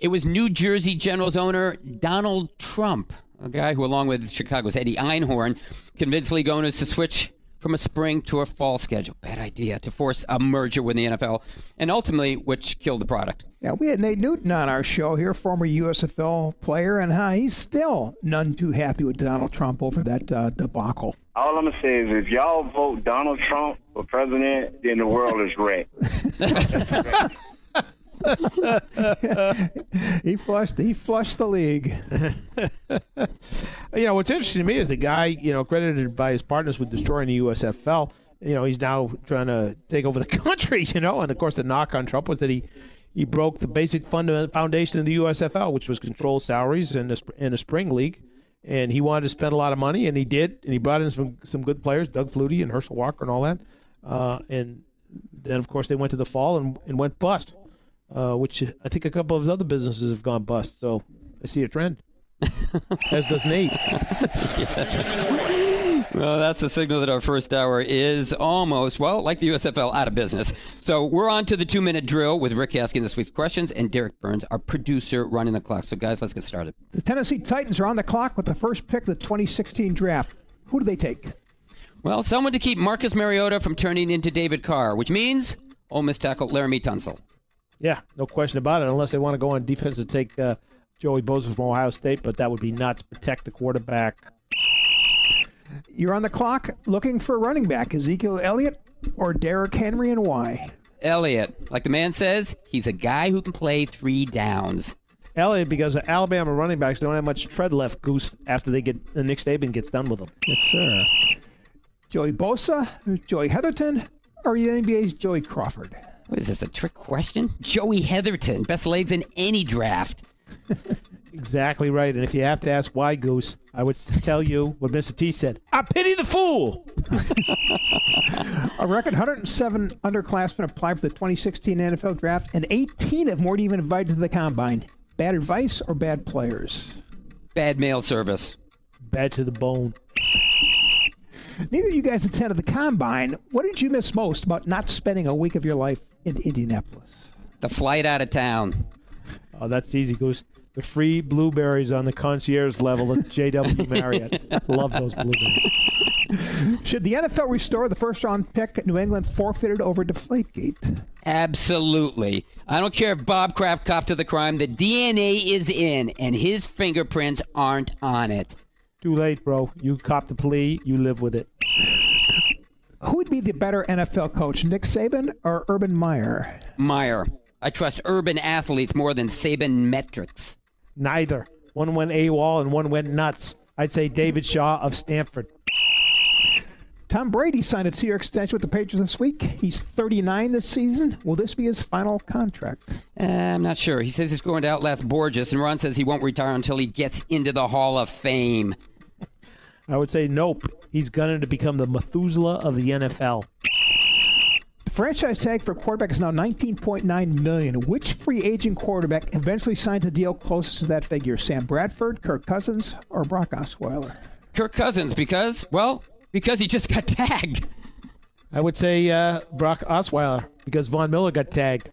It was New Jersey Generals owner Donald Trump, a guy who, along with Chicago's Eddie Einhorn, convinced league owners to switch from a spring to a fall schedule. Bad idea to force a merger with the NFL, and ultimately, which killed the product. Yeah, we had Nate Newton on our show here, former USFL player, and he's still none too happy with Donald Trump over that debacle. All I'm going to say is if y'all vote Donald Trump for president, then the world is wrecked. He flushed the league. You know, what's interesting to me is the guy, you know, credited by his partners with destroying the USFL, you know, he's now trying to take over the country, you know. And, of course, the knock on Trump was that he broke the basic foundation of the USFL, which was controlled salaries and a spring league. And he wanted to spend a lot of money, and he did. And he brought in some good players, Doug Flutie and Herschel Walker and all that. And then, of course, they went to the fall and went bust. Which I think a couple of his other businesses have gone bust. So I see a trend, as does Nate. Well, that's a signal that our first hour is almost, well, like the USFL, out of business. So we're on to the two-minute drill with Rick asking this week's questions and Derek Burns, our producer, running the clock. So, guys, let's get started. The Tennessee Titans are on the clock with the first pick of the 2016 draft. Who do they take? Well, someone to keep Marcus Mariota from turning into David Carr, which means Ole Miss tackle Laramie Tunsil. Yeah, no question about it, unless they want to go on defense and take Joey Bosa from Ohio State, but that would be nuts. Protect the quarterback. You're on the clock looking for a running back, Ezekiel Elliott or Derrick Henry, and why? Elliott. Like the man says, he's a guy who can play three downs. Elliott, because the Alabama running backs don't have much tread left, Goose, after they get Nick Saban gets done with them. Yes, sir. Joey Bosa, Joey Heatherton, or the NBA's Joey Crawford? What is this, a trick question? Joey Heatherton, best legs in any draft. Exactly right. And if you have to ask why, Goose, I would tell you what Mr. T said. I pity the fool. A record 107 underclassmen applied for the 2016 NFL draft, and 18 have more even invited to the combine. Bad advice or bad players? Bad mail service. Bad to the bone. Neither of you guys attended the combine. What did you miss most about not spending a week of your life in Indianapolis? The flight out of town. Oh, that's easy, Goose. The free blueberries on the concierge level at JW Marriott. Love those blueberries. Should the NFL restore the first-round pick New England forfeited over Deflategate? Absolutely. I don't care if Bob Kraft copped to the crime. The DNA is in, and his fingerprints aren't on it. Too late, bro. You cop the plea. You live with it. Who would be the better NFL coach, Nick Saban or Urban Meyer? Meyer. I trust Urban athletes more than Saban metrics. Neither. One went AWOL and one went nuts. I'd say David Shaw of Stanford. Tom Brady signed a 2-year extension with the Patriots this week. He's 39 this season. Will this be his final contract? I'm not sure. He says he's going to outlast Borges, and Ron says he won't retire until he gets into the Hall of Fame. I would say nope. He's going to become the Methuselah of the NFL. The franchise tag for quarterback is now $19.9 million. Which free agent quarterback eventually signs a deal closest to that figure? Sam Bradford, Kirk Cousins, or Brock Osweiler? Kirk Cousins because, well, because he just got tagged. I would say Brock Osweiler because Von Miller got tagged.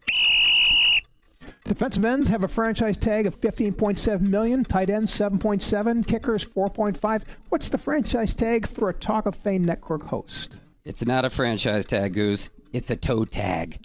Defensive ends have a franchise tag of $15.7 million. Tight ends, $7.7. Kickers, $4.5. What's the franchise tag for a Talk of Fame network host? It's not a franchise tag, Goose. It's a toe tag.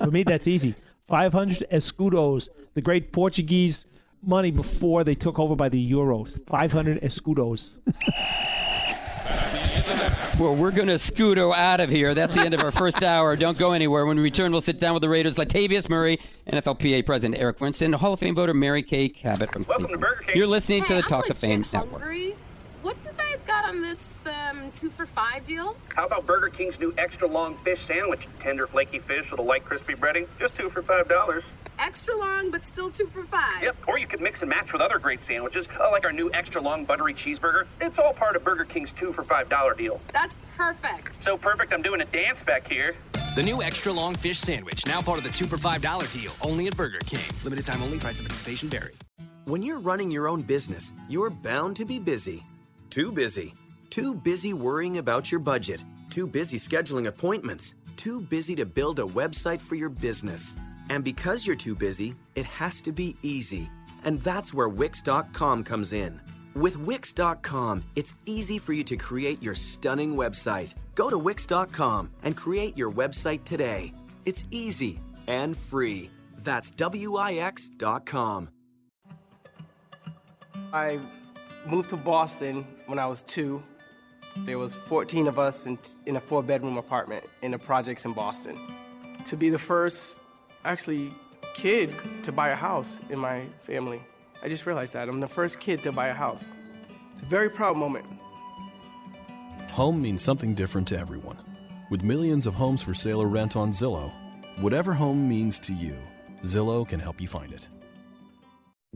For me, that's easy. 500 escudos, the great Portuguese money before they took over by the Euros. 500 escudos. That's the end of it. Well, we're going to scoot out of here. That's the end of our first hour. Don't go anywhere. When we return, we'll sit down with the Raiders' Latavius Murray, NFLPA President Eric Winston, Hall of Fame voter Mary Kay Cabot. From Welcome Cleveland. To Burger King. You're listening to the Talk of Fame hungry. Network. What you guys got on this 2-for-5 deal? How about Burger King's new extra long fish sandwich? Tender, flaky fish with a light, crispy breading. Just 2 for $5. Extra long, but still 2 for $5. Yep, or you could mix and match with other great sandwiches, like our new extra long buttery cheeseburger. It's all part of Burger King's 2-for-$5 deal. That's perfect. So perfect, I'm doing a dance back here. The new extra long fish sandwich, now part of the 2-for-$5 deal, only at Burger King. Limited time only, price and participation vary. When you're running your own business, you're bound to be busy. Too busy. Too busy worrying about your budget. Too busy scheduling appointments. Too busy to build a website for your business. And because you're too busy, it has to be easy. And that's where Wix.com comes in. With Wix.com, it's easy for you to create your stunning website. Go to Wix.com and create your website today. It's easy and free. That's Wix.com. I moved to Boston when I was 2. There was 14 of us in a 4-bedroom apartment in the projects in Boston. To be the first, kid to buy a house in my family. I just realized that. I'm the first kid to buy a house. It's a very proud moment. Home means something different to everyone. With millions of homes for sale or rent on Zillow, whatever home means to you, Zillow can help you find it.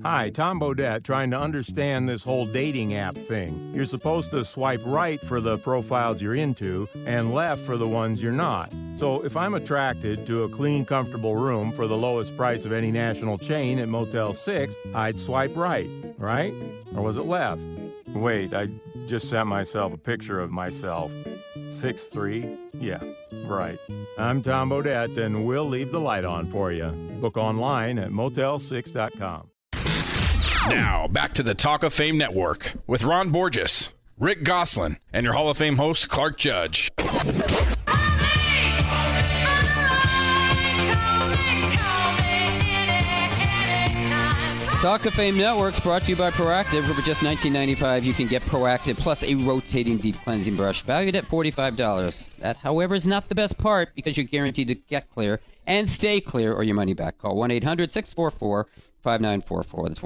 Hi, Tom Bodette, trying to understand this whole dating app thing. You're supposed to swipe right for the profiles you're into and left for the ones you're not. So if I'm attracted to a clean, comfortable room for the lowest price of any national chain at Motel 6, I'd swipe right, right? Or was it left? Wait, I just sent myself a picture of myself. 6'3"? Yeah, right. I'm Tom Bodette, and we'll leave the light on for you. Book online at motel6.com. Now, back to the Talk of Fame Network with Ron Borges, Rick Gosselin, and your Hall of Fame host, Clark Judge. Talk of Fame Network's brought to you by Proactive. For just $19.95, you can get Proactive plus a rotating deep cleansing brush valued at $45. That, however, is not the best part because you're guaranteed to get clear and stay clear or your money back. Call 1-800-644-5944. That's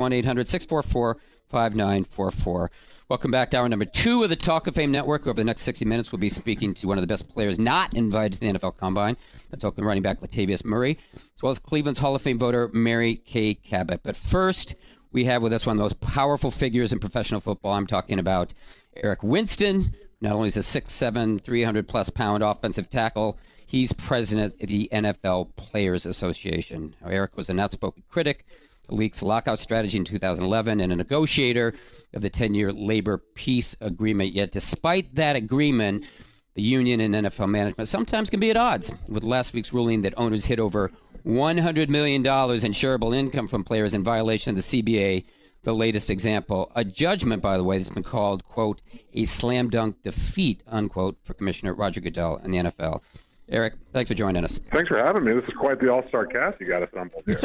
1-800-644-5944. Welcome back to hour number 2 of the Talk of Fame Network. Over the next 60 minutes, we'll be speaking to one of the best players not invited to the NFL Combine. That's Oakland running back Latavius Murray, as well as Cleveland's Hall of Fame voter Mary Kay Cabot. But first, we have with us one of the most powerful figures in professional football. I'm talking about Eric Winston. Not only is a 6'7", 300-plus pound offensive tackle, he's president of the NFL Players Association. Now, Eric was an outspoken critic, the league's lockout strategy in 2011, and a negotiator of the 10-year labor peace agreement. Yet despite that agreement, the union and NFL management sometimes can be at odds, with last week's ruling that owners hid over $100 million in shareable income from players in violation of the CBA, the latest example. A judgment, by the way, that's been called, quote, a slam dunk defeat, unquote, for Commissioner Roger Goodell and the NFL. Eric, thanks for joining us. Thanks for having me. This is quite the all-star cast you got assembled here.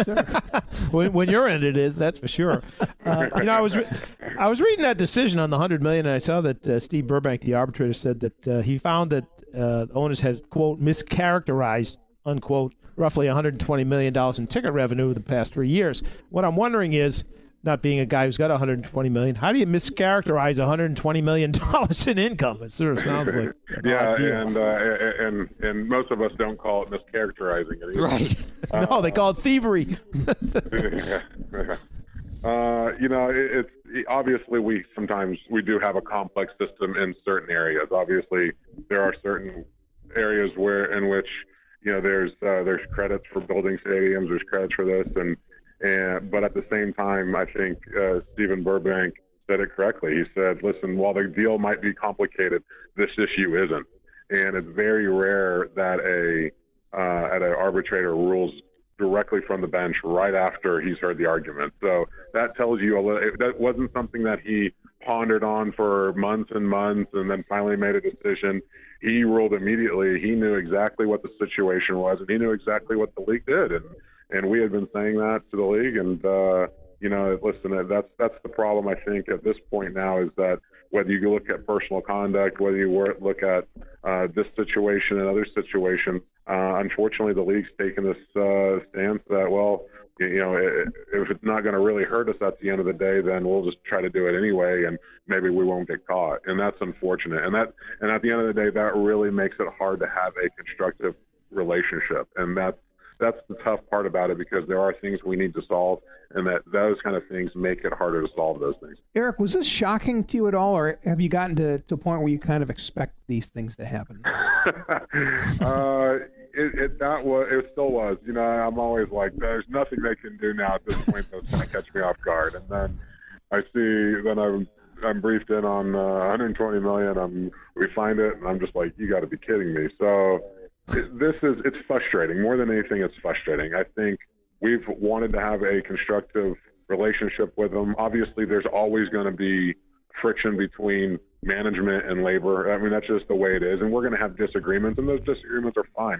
When you're in it is, that's for sure. I was reading that decision on the $100 million, and I saw that Steve Burbank, the arbitrator, said that he found that owners had, quote, mischaracterized, unquote, roughly $120 million in ticket revenue the past 3 years. What I'm wondering is, not being a guy who's got $120 million, how do you mischaracterize $120 million in income? It sort of sounds like and most of us don't call it mischaracterizing it either. Right. No, they call it thievery. Obviously we do have a complex system in certain areas. Obviously, there are certain areas in which there's credits for building stadiums, there's credits for this, but at the same time, I think Stephen Burbank said it correctly. He said, listen, while the deal might be complicated, this issue isn't. And it's very rare that an arbitrator rules directly from the bench right after he's heard the argument. So that tells you that wasn't something that he pondered on for months and months and then finally made a decision. He ruled immediately. He knew exactly what the situation was, and he knew exactly what the league did. And we had been saying that to the league. And, listen, that's the problem, I think, at this point now is that whether you look at personal conduct, whether you look at this situation and other situations. Unfortunately, the league's taken this stance that, well, you know, if it's not going to really hurt us at the end of the day, then we'll just try to do it anyway, and maybe we won't get caught. And that's unfortunate. And at the end of the day, that really makes it hard to have a constructive relationship. And that's the tough part about it, because there are things we need to solve, and that those kind of things make it harder to solve those things. Eric, was this shocking to you at all, or have you gotten to a point where you kind of expect these things to happen? It still was. You know, I'm always like, there's nothing they can do now at this point that's going to catch me off guard. And then I'm briefed in on $120 million. We find it, and I'm just like, you got to be kidding me. So it's frustrating. More than anything, it's frustrating. I think we've wanted to have a constructive relationship with them. Obviously, there's always going to be friction between management and labor. I mean, that's just the way it is, and we're going to have disagreements, and those disagreements are fine,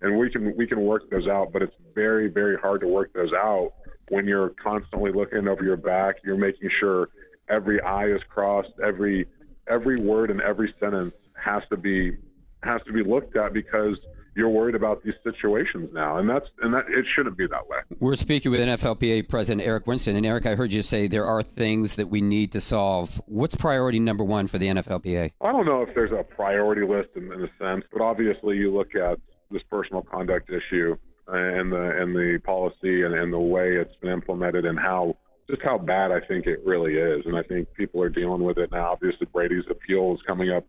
and we can work those out. But it's very, very hard to work those out when you're constantly looking over your back. You're making sure every I is crossed, every word and every sentence has to be looked at, because you're worried about these situations now, and it shouldn't be that way. We're speaking with NFLPA President Eric Winston, and Eric, I heard you say there are things that we need to solve. What's priority number one for the NFLPA? I don't know if there's a priority list in a sense, but obviously you look at this personal conduct issue and the policy and the way it's been implemented, and how bad I think it really is, and I think people are dealing with it now. Obviously, Brady's appeal is coming up.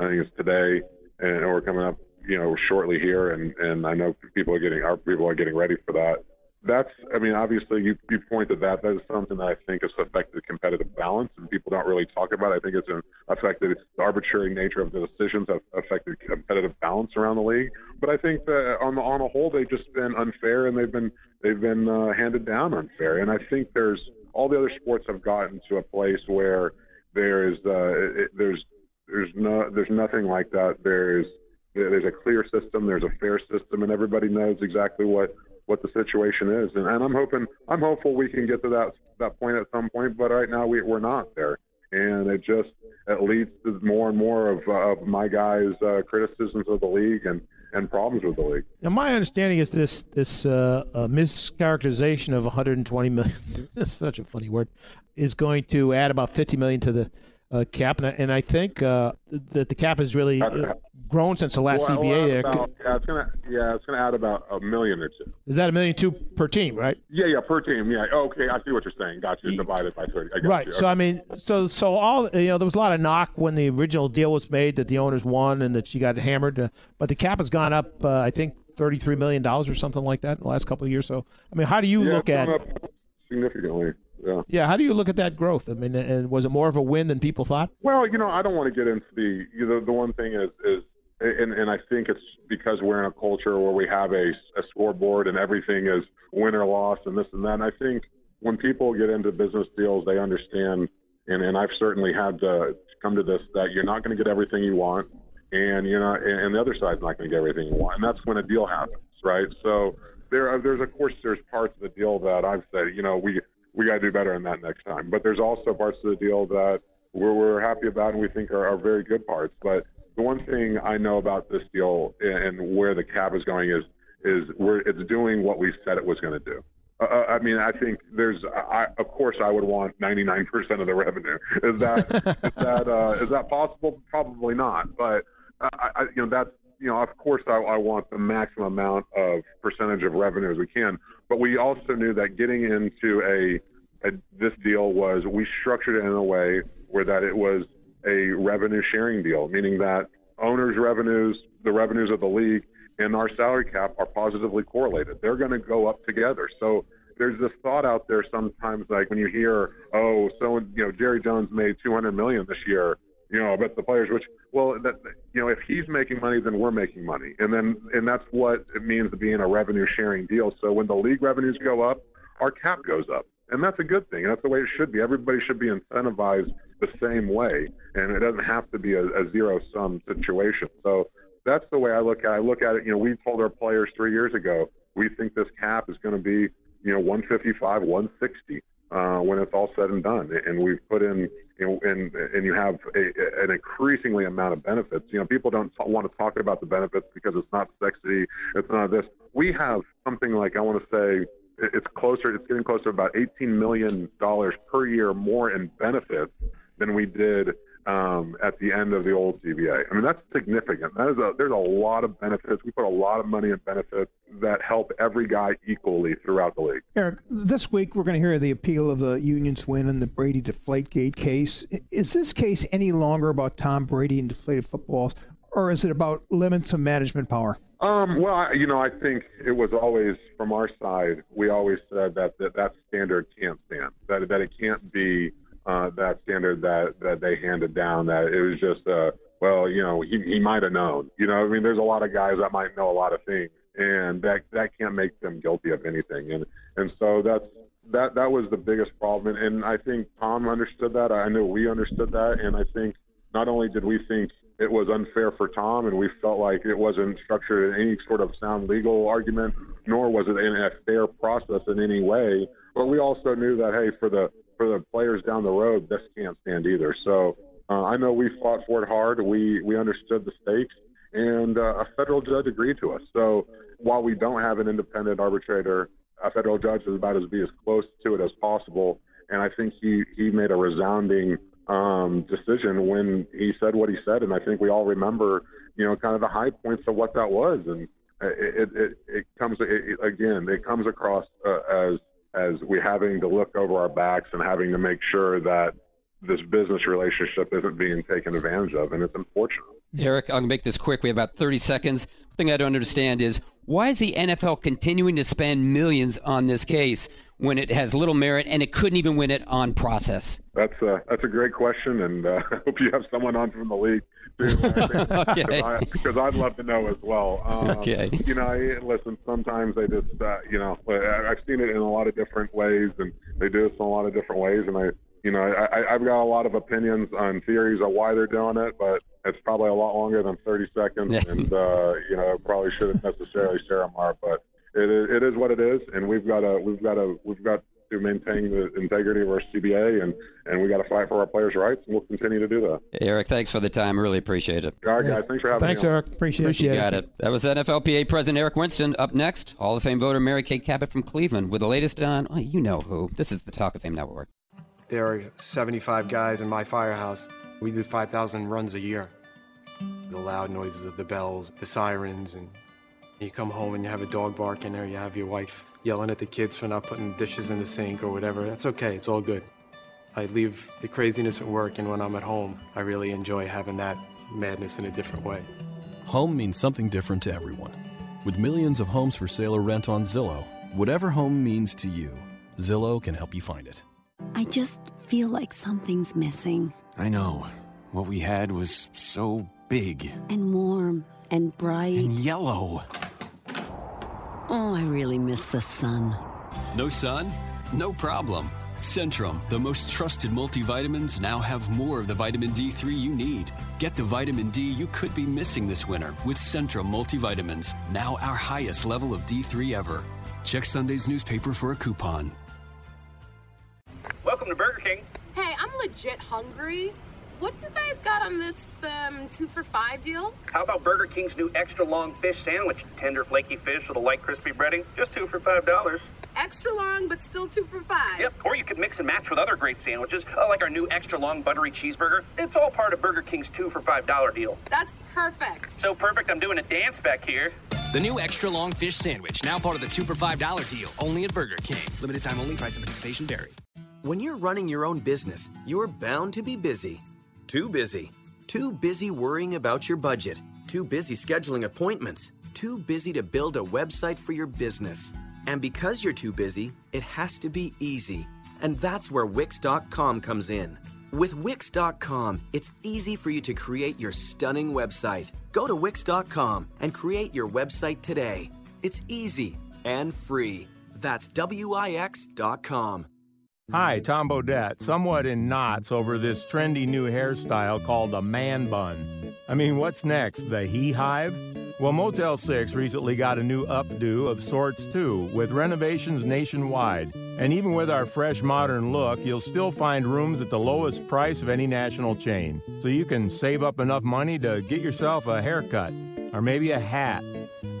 I think it's today, and we're coming up, you know, shortly here, and I know our people are getting ready for that. That's, I mean, obviously you pointed that is something that I think has affected competitive balance, and people don't really talk about it. I think it's affected the arbitrary nature of the decisions have affected competitive balance around the league. But I think that on a whole, they've just been unfair, and they've been handed down unfair. And I think there's all the other sports have gotten to a place where there's nothing like that. There's a clear system, there's a fair system, and everybody knows exactly what the situation is. And I'm hopeful we can get to that point at some point, but right now we're not there. And it leads to more and more of my guys' criticisms of the league and problems with the league. Now, my understanding is this mischaracterization of $120 million, that's such a funny word, is going to add about $50 million to the cap, and I think that the cap has really grown since the last CBA. It's going to add about $1 million or $2 million. Is that $1.2 million per team, right? Yeah, per team. Yeah. Oh, okay, I see what you're saying. Got you. Divided by 30. I got right. You. Okay. So I mean, so all, you know, there was a lot of knock when the original deal was made that the owners won and that she got hammered, but the cap has gone up. I think $33 million or something like that in the last couple of years. So I mean, how do you look at it? Significantly. Yeah. How do you look at that growth? I mean, and was it more of a win than people thought? Well, you know, I don't want to get into the one thing is and I think it's because we're in a culture where we have a scoreboard and everything is win or loss and this and that. And I think when people get into business deals, they understand, and I've certainly had to come to this, that you're not going to get everything you want, and you're not, and the other side's not going to get everything you want, and that's when a deal happens, right? So there's parts of the deal that I've said, you know, we got to do better on that next time. But there's also parts of the deal that we're happy about and we think are very good parts. But the one thing I know about this deal and where the cap is going is it's doing what we said it was going to do. I mean, I think of course I would want 99% of the revenue. Is that possible? Probably not. But of course I want the maximum amount of percentage of revenue as we can. But we also knew that getting into this deal was, we structured it in a way where that it was a revenue sharing deal, meaning that owners' revenues, the revenues of the league, and our salary cap are positively correlated. They're going to go up together. So there's this thought out there sometimes, like when you hear, oh, so, you know, Jerry Jones made $200 million this year. You know, I bet the players, if he's making money, then we're making money. And that's what it means to be in a revenue sharing deal. So when the league revenues go up, our cap goes up. And that's a good thing. And that's the way it should be. Everybody should be incentivized the same way. And it doesn't have to be a zero sum situation. So that's the way I look at it. You know, we told our players 3 years ago, we think this cap is going to be, you know, 155, 160. when it's all said and done. And we've put in, and you have an increasingly amount of benefits. You know, people don't want to talk about the benefits because it's not sexy. It's not this. We have something like, I want to say, it's closer, it's getting closer to about $18 million per year more in benefits than we did at the end of the old CBA. I mean, that's significant. That is there's a lot of benefits. We put a lot of money in benefits that help every guy equally throughout the league. Eric, this week we're going to hear the appeal of the union's win in the Brady Deflategate case. Is this case any longer about Tom Brady and deflated footballs, or is it about limits of management power? Well, you know, I think it was always, from our side, we always said that standard can't stand, that it can't be that standard that they handed down, that it was just, well, you know, he might have known. You know, I mean, there's a lot of guys that might know a lot of things, and that can't make them guilty of anything. And so that was the biggest problem. And I think Tom understood that. I know we understood that. And I think not only did we think it was unfair for Tom, and we felt like it wasn't structured in any sort of sound legal argument, nor was it in a fair process in any way. But we also knew that, hey, for the players down the road, this can't stand either. So I know we fought for it hard. We understood the stakes, and a federal judge agreed to us. So while we don't have an independent arbitrator, a federal judge is about to be as close to it as possible. And I think he made a resounding decision when he said what he said, and I think we all remember, you know, kind of the high points of what that was. And it comes across as we having to look over our backs and having to make sure that this business relationship isn't being taken advantage of, and it's unfortunate. Eric, I'm gonna make this quick. We have about 30 seconds. The thing I don't understand is why is the NFL continuing to spend millions on this case when it has little merit and it couldn't even win it on process? That's a great question, and I hope you have someone on from the league too, because I'd love to know as well. You know, listen, sometimes they just, you know, I've seen it in a lot of different ways, and they do this in a lot of different ways, and I've got a lot of opinions on theories of why they're doing it, but it's probably a lot longer than 30 seconds, and, you know, probably shouldn't necessarily share them more, but It is what it is, and we've got to maintain the integrity of our CBA, and we got to fight for our players' rights, and we'll continue to do that. Eric, thanks for the time. Really appreciate it. All right, guys, thanks for having me. Thanks, Eric. Appreciate it. You got it. That was NFLPA President Eric Winston. Up next, Hall of Fame voter Mary Kay Cabot from Cleveland with the latest on you know who. This is the Talk of Fame Network. There are 75 guys in my firehouse. We do 5,000 runs a year. The loud noises of the bells, the sirens, and you come home and you have a dog barking, or you have your wife yelling at the kids for not putting dishes in the sink or whatever. That's okay, it's all good. I leave the craziness at work, and when I'm at home, I really enjoy having that madness in a different way. Home means something different to everyone. With millions of homes for sale or rent on Zillow, whatever home means to you, Zillow can help you find it. I just feel like something's missing. I know. What we had was so big. And warm. And bright. And yellow. Oh, I really miss the sun. No sun? No problem. Centrum, the most trusted multivitamins, now have more of the vitamin D3 you need. Get the vitamin D you could be missing this winter with Centrum multivitamins, now our highest level of D3 ever. Check Sunday's newspaper for a coupon. Welcome to Burger King. Hey, I'm legit hungry. What you guys got on this 2 for $5 deal? How about Burger King's new extra long fish sandwich? Tender, flaky fish with a light, crispy breading. Just 2 for $5. Extra long, but still 2 for $5. Yep, or you could mix and match with other great sandwiches, like our new extra long buttery cheeseburger. It's all part of Burger King's $2 for $5 deal. That's perfect. So perfect, I'm doing a dance back here. The new extra long fish sandwich, now part of the $2 for $5 deal, only at Burger King. Limited time only, price and participation vary. When you're running your own business, you're bound to be busy. Too busy. Too busy worrying about your budget. Too busy scheduling appointments. Too busy to build a website for your business. And because you're too busy, it has to be easy. And that's where Wix.com comes in. With Wix.com, it's easy for you to create your stunning website. Go to Wix.com and create your website today. It's easy and free. That's Wix.com. Hi, Tom Bodette, somewhat in knots over this trendy new hairstyle called a man bun. I mean, what's next, the he hive? Well, Motel 6 recently got a new updo of sorts, too, with renovations nationwide. And even with our fresh modern look, you'll still find rooms at the lowest price of any national chain. So you can save up enough money to get yourself a haircut or maybe a hat.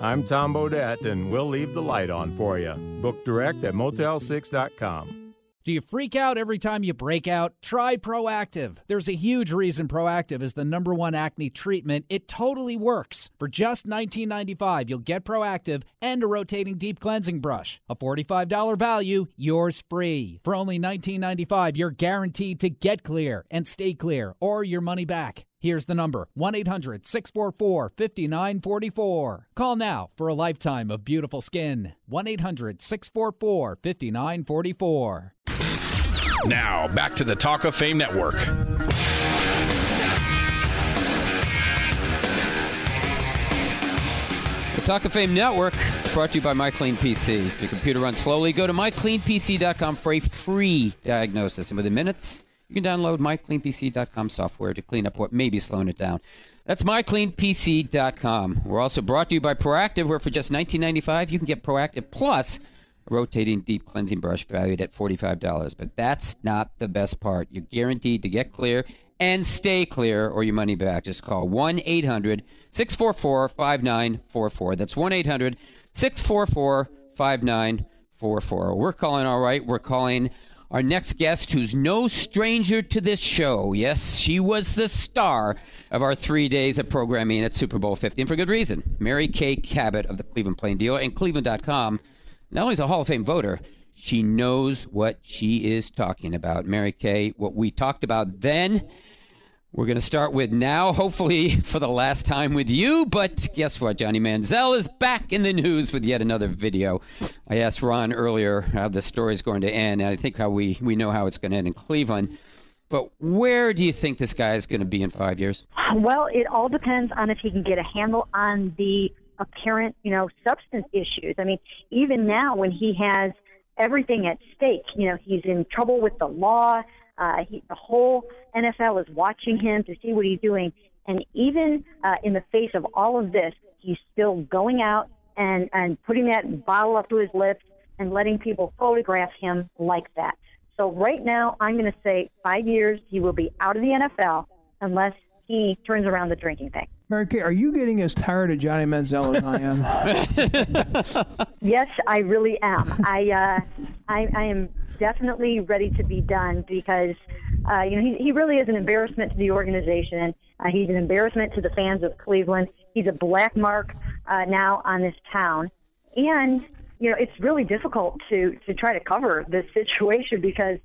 I'm Tom Beaudet, and we'll leave the light on for you. Book direct at Motel6.com. Do you freak out every time you break out? Try Proactiv. There's a huge reason Proactiv is the number one acne treatment. It totally works. For just $19.95, you'll get Proactiv and a rotating deep cleansing brush. A $45 value, yours free. For only $19.95, you're guaranteed to get clear and stay clear, or your money back. Here's the number, 1-800-644-5944. Call now for a lifetime of beautiful skin. 1-800-644-5944. Now, back to the Talk of Fame Network. The Talk of Fame Network is brought to you by MyCleanPC. If your computer runs slowly, go to mycleanpc.com for a free diagnosis. And within minutes, you can download mycleanpc.com software to clean up what may be slowing it down. That's mycleanpc.com. We're also brought to you by Proactiv, where for just $19.95, you can get Proactiv Plus, a rotating deep cleansing brush valued at $45. But that's not the best part. You're guaranteed to get clear and stay clear, or your money back. Just call 1-800-644-5944. That's 1-800-644-5944. We're calling, all right. We're calling our next guest, who's no stranger to this show. Yes, she was the star of our 3 days of programming at Super Bowl 50, and for good reason. Mary Kay Cabot of the Cleveland Plain Dealer and Cleveland.com. Not only is a Hall of Fame voter, she knows what she is talking about. Mary Kay, what we talked about then, we're going to start with now, hopefully for the last time with you. But guess what? Johnny Manziel is back in the news with yet another video. I asked Ron earlier how the story is going to end, and I think how we know how it's going to end in Cleveland. But where do you think this guy is going to be in 5 years? Well, it all depends on if he can get a handle on the apparent, substance issues. I mean, even now when he has everything at stake, he's in trouble with the law. The whole NFL is watching him to see what he's doing. And even in the face of all of this, he's still going out and putting that bottle up to his lips and letting people photograph him like that. So right now, I'm going to say 5 years, he will be out of the NFL unless he turns around the drinking thing. Mary Kay, are you getting as tired of Johnny Manziel as I am? Yes, I really am. I am definitely ready to be done because, he really is an embarrassment to the organization. He's an embarrassment to the fans of Cleveland. He's a black mark now on this town. And, it's really difficult to try to cover this situation because,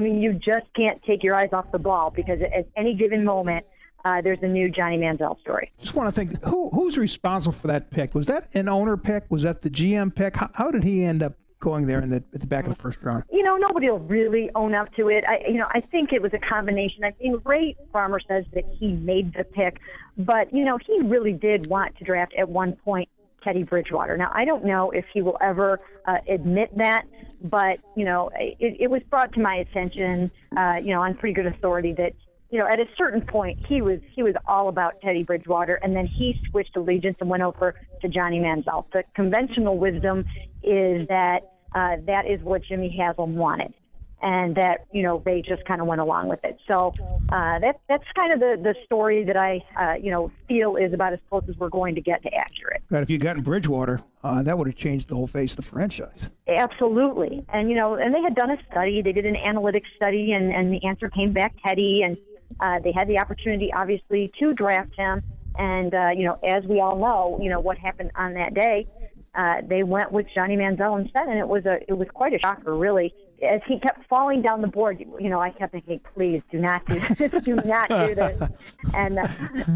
you just can't take your eyes off the ball because at any given moment, there's a new Johnny Manziel story. Just want to think, who's responsible for that pick? Was that an owner pick? Was that the GM pick? How did he end up going there at the back of the first round? Nobody will really own up to it. I think it was a combination. Ray Farmer says that he made the pick, but, he really did want to draft at one point Teddy Bridgewater. Now, I don't know if he will ever admit that, but, it was brought to my attention, on pretty good authority that, at a certain point, he was all about Teddy Bridgewater, and then he switched allegiance and went over to Johnny Manziel. The conventional wisdom is that that is what Jimmy Haslam wanted, and that Ray just kind of went along with it. So that's kind of the story that I feel is about as close as we're going to get to accurate. But if you'd gotten Bridgewater, that would have changed the whole face of the franchise. Absolutely, and and they had done a study. They did an analytics study, and the answer came back Teddy. And they had the opportunity, obviously, to draft him. And, as we all know, what happened on that day, they went with Johnny Manziel instead. And it was quite a shocker, really. As he kept falling down the board, I kept thinking, please do not do this. Do not do this. And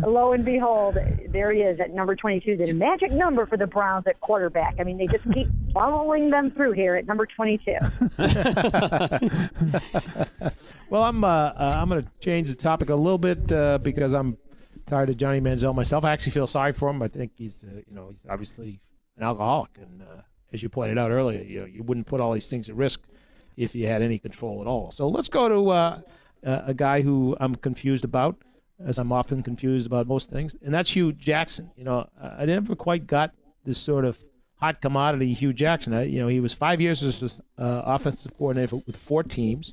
lo and behold, there he is at number 22, the magic number for the Browns at quarterback. They just keep following them through here at number 22. Well, I'm going to change the topic a little bit because I'm tired of Johnny Manziel myself. I actually feel sorry for him. I think he's, he's obviously an alcoholic. And as you pointed out earlier, you wouldn't put all these things at risk if you had any control at all. So let's go to a guy who I'm confused about, as I'm often confused about most things, and that's Hugh Jackson. I never quite got this sort of hot commodity Hugh Jackson. You know, he was 5 years as offensive coordinator with four teams.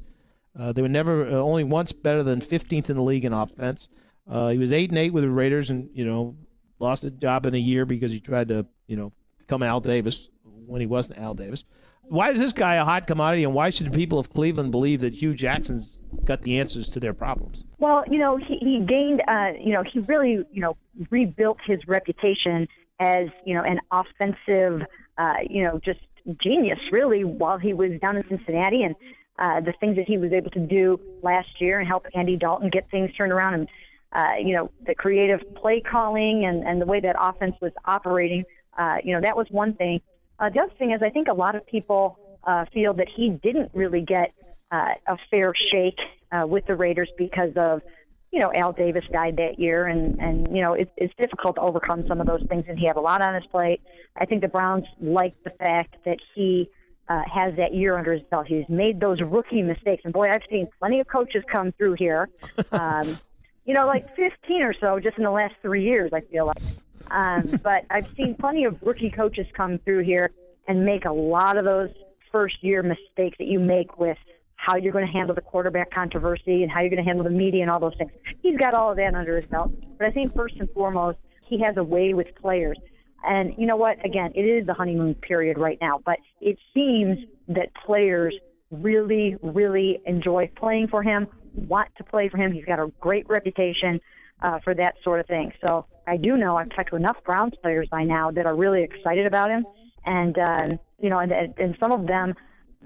They were never only once better than 15th in the league in offense. He was 8-8 with the Raiders, and you know, lost a job in a year because he tried to, you know, become Al Davis when he wasn't Al Davis. Why is this guy a hot commodity, and why should the people of Cleveland believe that Hugh Jackson's got the answers to their problems? Well, you know, he gained, you know, he really, you know, rebuilt his reputation as, you know, an offensive, you know, just genius, really, while he was down in Cincinnati. And the things that he was able to do last year and help Andy Dalton get things turned around, and, you know, the creative play calling and the way that offense was operating, you know, that was one thing. The other thing is, I think a lot of people feel that he didn't really get a fair shake with the Raiders because of, you know, Al Davis died that year, and you know, it's difficult to overcome some of those things, and he had a lot on his plate. I think the Browns liked the fact that he has that year under his belt. He's made those rookie mistakes, and boy, I've seen plenty of coaches come through here, you know, like 15 or so just in the last 3 years, I feel like. But I've seen plenty of rookie coaches come through here and make a lot of those first-year mistakes that you make with how you're going to handle the quarterback controversy and how you're going to handle the media and all those things. He's got all of that under his belt. But I think first and foremost, he has a way with players. And you know what? Again, it is the honeymoon period right now, but it seems that players really, really enjoy playing for him, want to play for him. He's got a great reputation for that sort of thing. So I do know I've talked to enough Browns players by now that are really excited about him, and you know, and some of them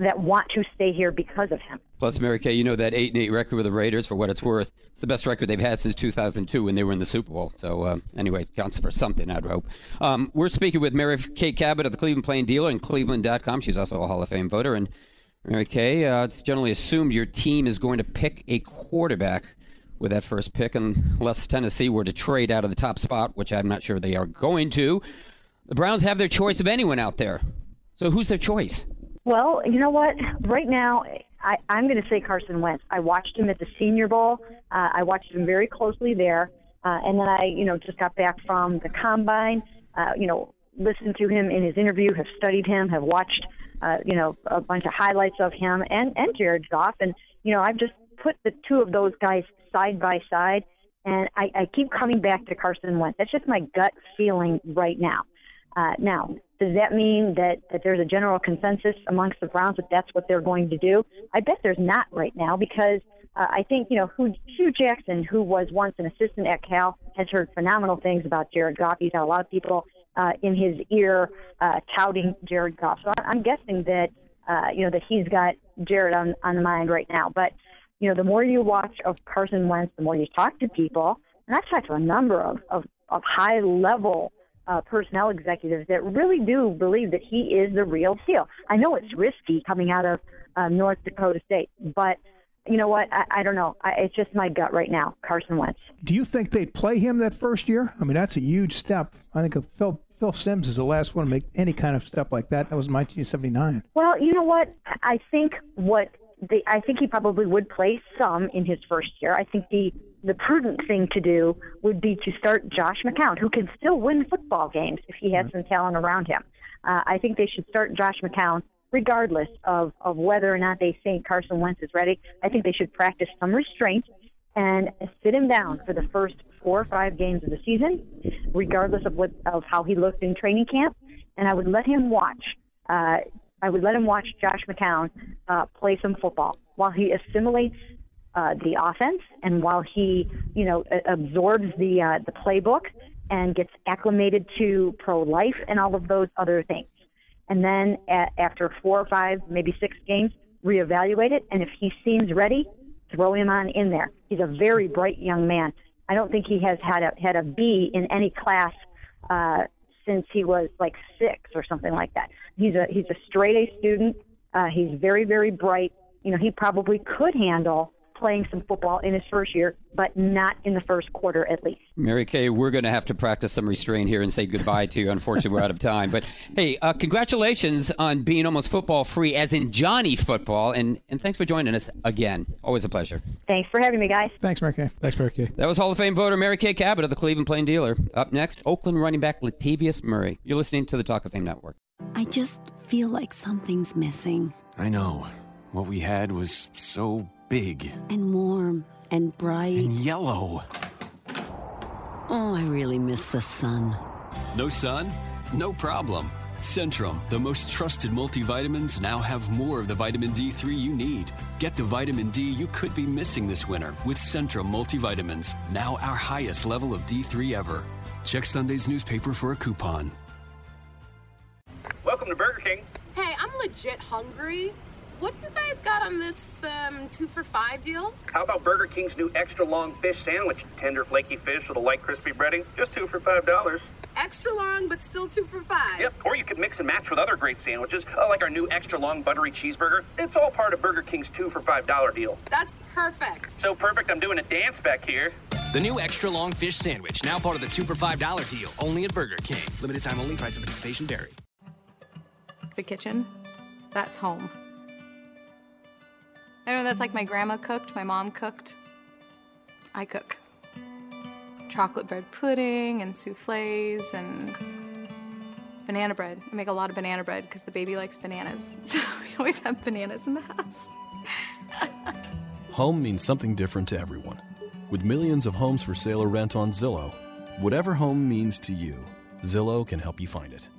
that want to stay here because of him. Plus, Mary Kay, you know that 8-8 record with the Raiders, for what it's worth, it's the best record they've had since 2002 when they were in the Super Bowl. So anyway, it counts for something, I'd hope. We're speaking with Mary Kay Cabot of the Cleveland Plain Dealer and Cleveland.com. She's also a Hall of Fame voter. And Mary Kay, it's generally assumed your team is going to pick a quarterback with that first pick, unless Tennessee were to trade out of the top spot, which I'm not sure they are going to. The Browns have their choice of anyone out there. So who's their choice? Well, you know what? Right now, I'm going to say Carson Wentz. I watched him at the Senior Bowl. I watched him very closely there. And then I, you know, just got back from the Combine, you know, listened to him in his interview, have studied him, have watched, you know, a bunch of highlights of him and Jared Goff. And, you know, I've just put the two of those guys side by side, and I keep coming back to Carson Wentz. That's just my gut feeling right now. Now, does that mean that there's a general consensus amongst the Browns that that's what they're going to do? I bet there's not right now, because I think, you know, Hugh Jackson, who was once an assistant at Cal, has heard phenomenal things about Jared Goff. He's had a lot of people in his ear touting Jared Goff. So I'm guessing that, you know, that he's got Jared on the mind right now. But you know, the more you watch of Carson Wentz, the more you talk to people, and I've talked to a number of high-level personnel executives that really do believe that he is the real deal. I know it's risky coming out of North Dakota State, but you know what? I don't know. It's just my gut right now, Carson Wentz. Do you think they'd play him that first year? I mean, that's a huge step. I think Phil Simms is the last one to make any kind of step like that. That was 1979. Well, you know what? I think he probably would play some in his first year. I think the prudent thing to do would be to start Josh McCown, who can still win football games if he has some talent around him. I think they should start Josh McCown regardless of whether or not they think Carson Wentz is ready. I think they should practice some restraint and sit him down for the first 4 or 5 games of the season, regardless of how he looked in training camp. And I would let him watch Josh McCown play some football while he assimilates the offense, and while he, you know, absorbs the playbook and gets acclimated to pro-life and all of those other things. And then after 4 or 5, maybe 6 games, reevaluate it, and if he seems ready, throw him on in there. He's a very bright young man. I don't think he has had a B in any class since he was like 6 or something like that. He's a straight-A student. He's very, very bright. You know, he probably could handle playing some football in his first year, but not in the first quarter at least. Mary Kay, we're going to have to practice some restraint here and say goodbye to you. Unfortunately, we're out of time. But, hey, congratulations on being almost football-free, as in Johnny Football, and thanks for joining us again. Always a pleasure. Thanks for having me, guys. Thanks, Mary Kay. Thanks, Mary Kay. That was Hall of Fame voter Mary Kay Cabot of the Cleveland Plain Dealer. Up next, Oakland running back Latavius Murray. You're listening to the Talk of Fame Network. I just feel like something's missing. I know. What we had was so big. And warm. And bright. And yellow. Oh, I really miss the sun. No sun? No problem. Centrum, the most trusted multivitamins, now have more of the vitamin D3 you need. Get the vitamin D you could be missing this winter with Centrum multivitamins, now our highest level of D3 ever. Check Sunday's newspaper for a coupon. Welcome to Burger King. Hey, I'm legit hungry. What do you guys got on this 2-for-5 deal? How about Burger King's new extra long fish sandwich? Tender flaky fish with a light crispy breading. Just 2 for $5. Extra long, but still 2 for $5. Yep, or you could mix and match with other great sandwiches, like our new extra long buttery cheeseburger. It's all part of Burger King's 2-for-$5 deal. That's perfect. So perfect, I'm doing a dance back here. The new extra long fish sandwich, now part of the 2-for-$5 deal, only at Burger King. Limited time only, price of participation vary. The kitchen, that's home. I know that's like my grandma cooked, my mom cooked. I cook. Chocolate bread pudding and souffles and banana bread. I make a lot of banana bread because the baby likes bananas. So we always have bananas in the house. Home means something different to everyone. With millions of homes for sale or rent on Zillow, whatever home means to you, Zillow can help you find it.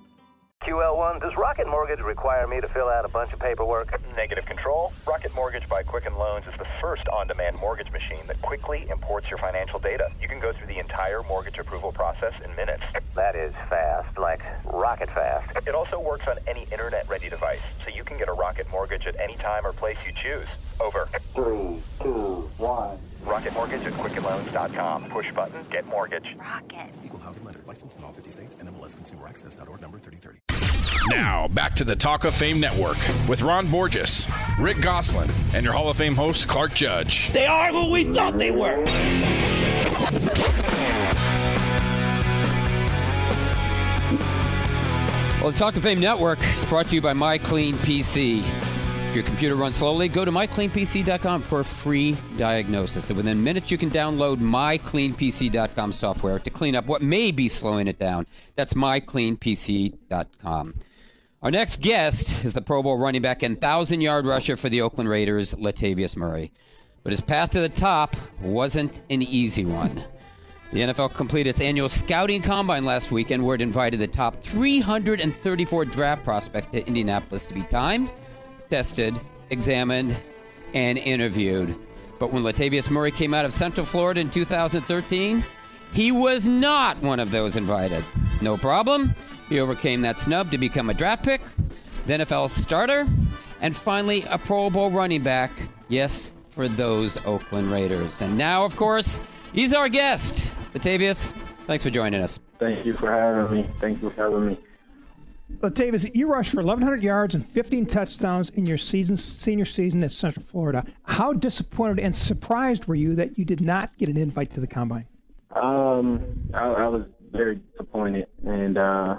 QL1, does Rocket Mortgage require me to fill out a bunch of paperwork? Negative control. Rocket Mortgage by Quicken Loans is the first on-demand mortgage machine that quickly imports your financial data. You can go through the entire mortgage approval process in minutes. That is fast, like rocket fast. It also works on any internet-ready device, so you can get a Rocket Mortgage at any time or place you choose. Over. 3, 2, 1. Rocket Mortgage at QuickenLoans.com. Push button, get mortgage. Rocket. Equal housing lender. Licensed in all 50 states. NMLSConsumerAccess.org number 3030. Now, back to the Talk of Fame Network with Ron Borges, Rick Gosselin, and your Hall of Fame host, Clark Judge. They are who we thought they were. Well, the Talk of Fame Network is brought to you by MyCleanPC. If your computer runs slowly, go to mycleanpc.com for a free diagnosis. And within minutes, you can download mycleanpc.com software to clean up what may be slowing it down. That's mycleanpc.com. Our next guest is the Pro Bowl running back and 1,000-yard rusher for the Oakland Raiders, Latavius Murray. But his path to the top wasn't an easy one. The NFL completed its annual scouting combine last weekend, where it invited the top 334 draft prospects to Indianapolis to be timed, tested, examined, and interviewed. But when Latavius Murray came out of Central Florida in 2013, he was not one of those invited. No problem. He overcame that snub to become a draft pick, then NFL starter, and finally a Pro Bowl running back. Yes, for those Oakland Raiders. And now, of course, he's our guest. Latavius, thanks for joining us. Thank you for having me. Latavius, you rushed for 1,100 yards and 15 touchdowns in your senior season at Central Florida. How disappointed and surprised were you that you did not get an invite to the Combine? I was very disappointed, and I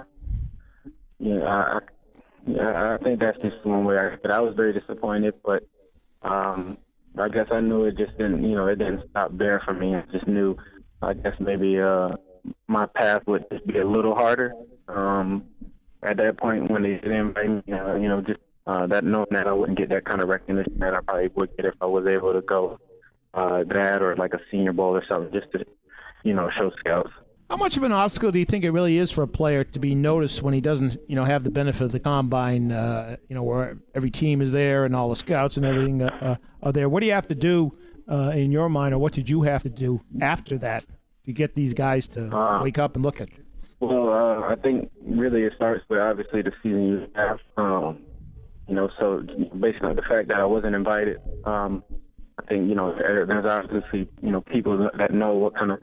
think that's just one way. I was very disappointed, but I guess I knew it just didn't, it didn't stop there for me. I just knew, I guess maybe my path would just be a little harder. At that point, when they didn't invite me, that knowing that I wouldn't get that kind of recognition that I probably would get if I was able to go that or like a Senior Bowl or something, just to, show scouts. How much of an obstacle do you think it really is for a player to be noticed when he doesn't, have the benefit of the Combine, where every team is there and all the scouts and everything are there? What do you have to do in your mind, or what did you have to do after that to get these guys to wake up and look at you? Well, I think really it starts with obviously the season you have, so based on the fact that I wasn't invited, I think, there's obviously, people that know what kind of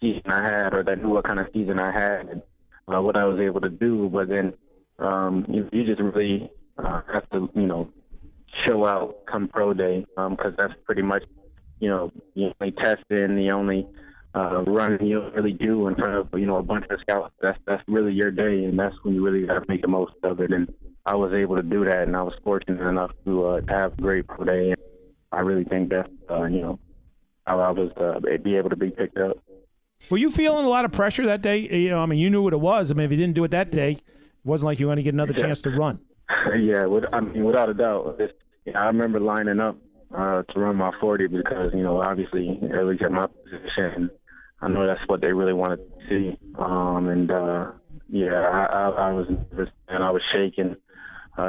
season I had or that knew what kind of season I had and what I was able to do. But then you just really have to, show out come pro day because that's pretty much, the only testing, the only running you don't really do in front of a bunch of scouts. That's really your day, and that's when you really got to make the most of it. And I was able to do that, and I was fortunate enough to have a great pro day. And I really think that I was be able to be picked up. Were you feeling a lot of pressure that day? You knew what it was. I mean, if you didn't do it that day, Wasn't like you wanted to get another chance to run. Yeah, without a doubt. I remember lining up to run my 40 because, obviously, at least at my position, I know that's what they really wanted to see. I was nervous and I was shaking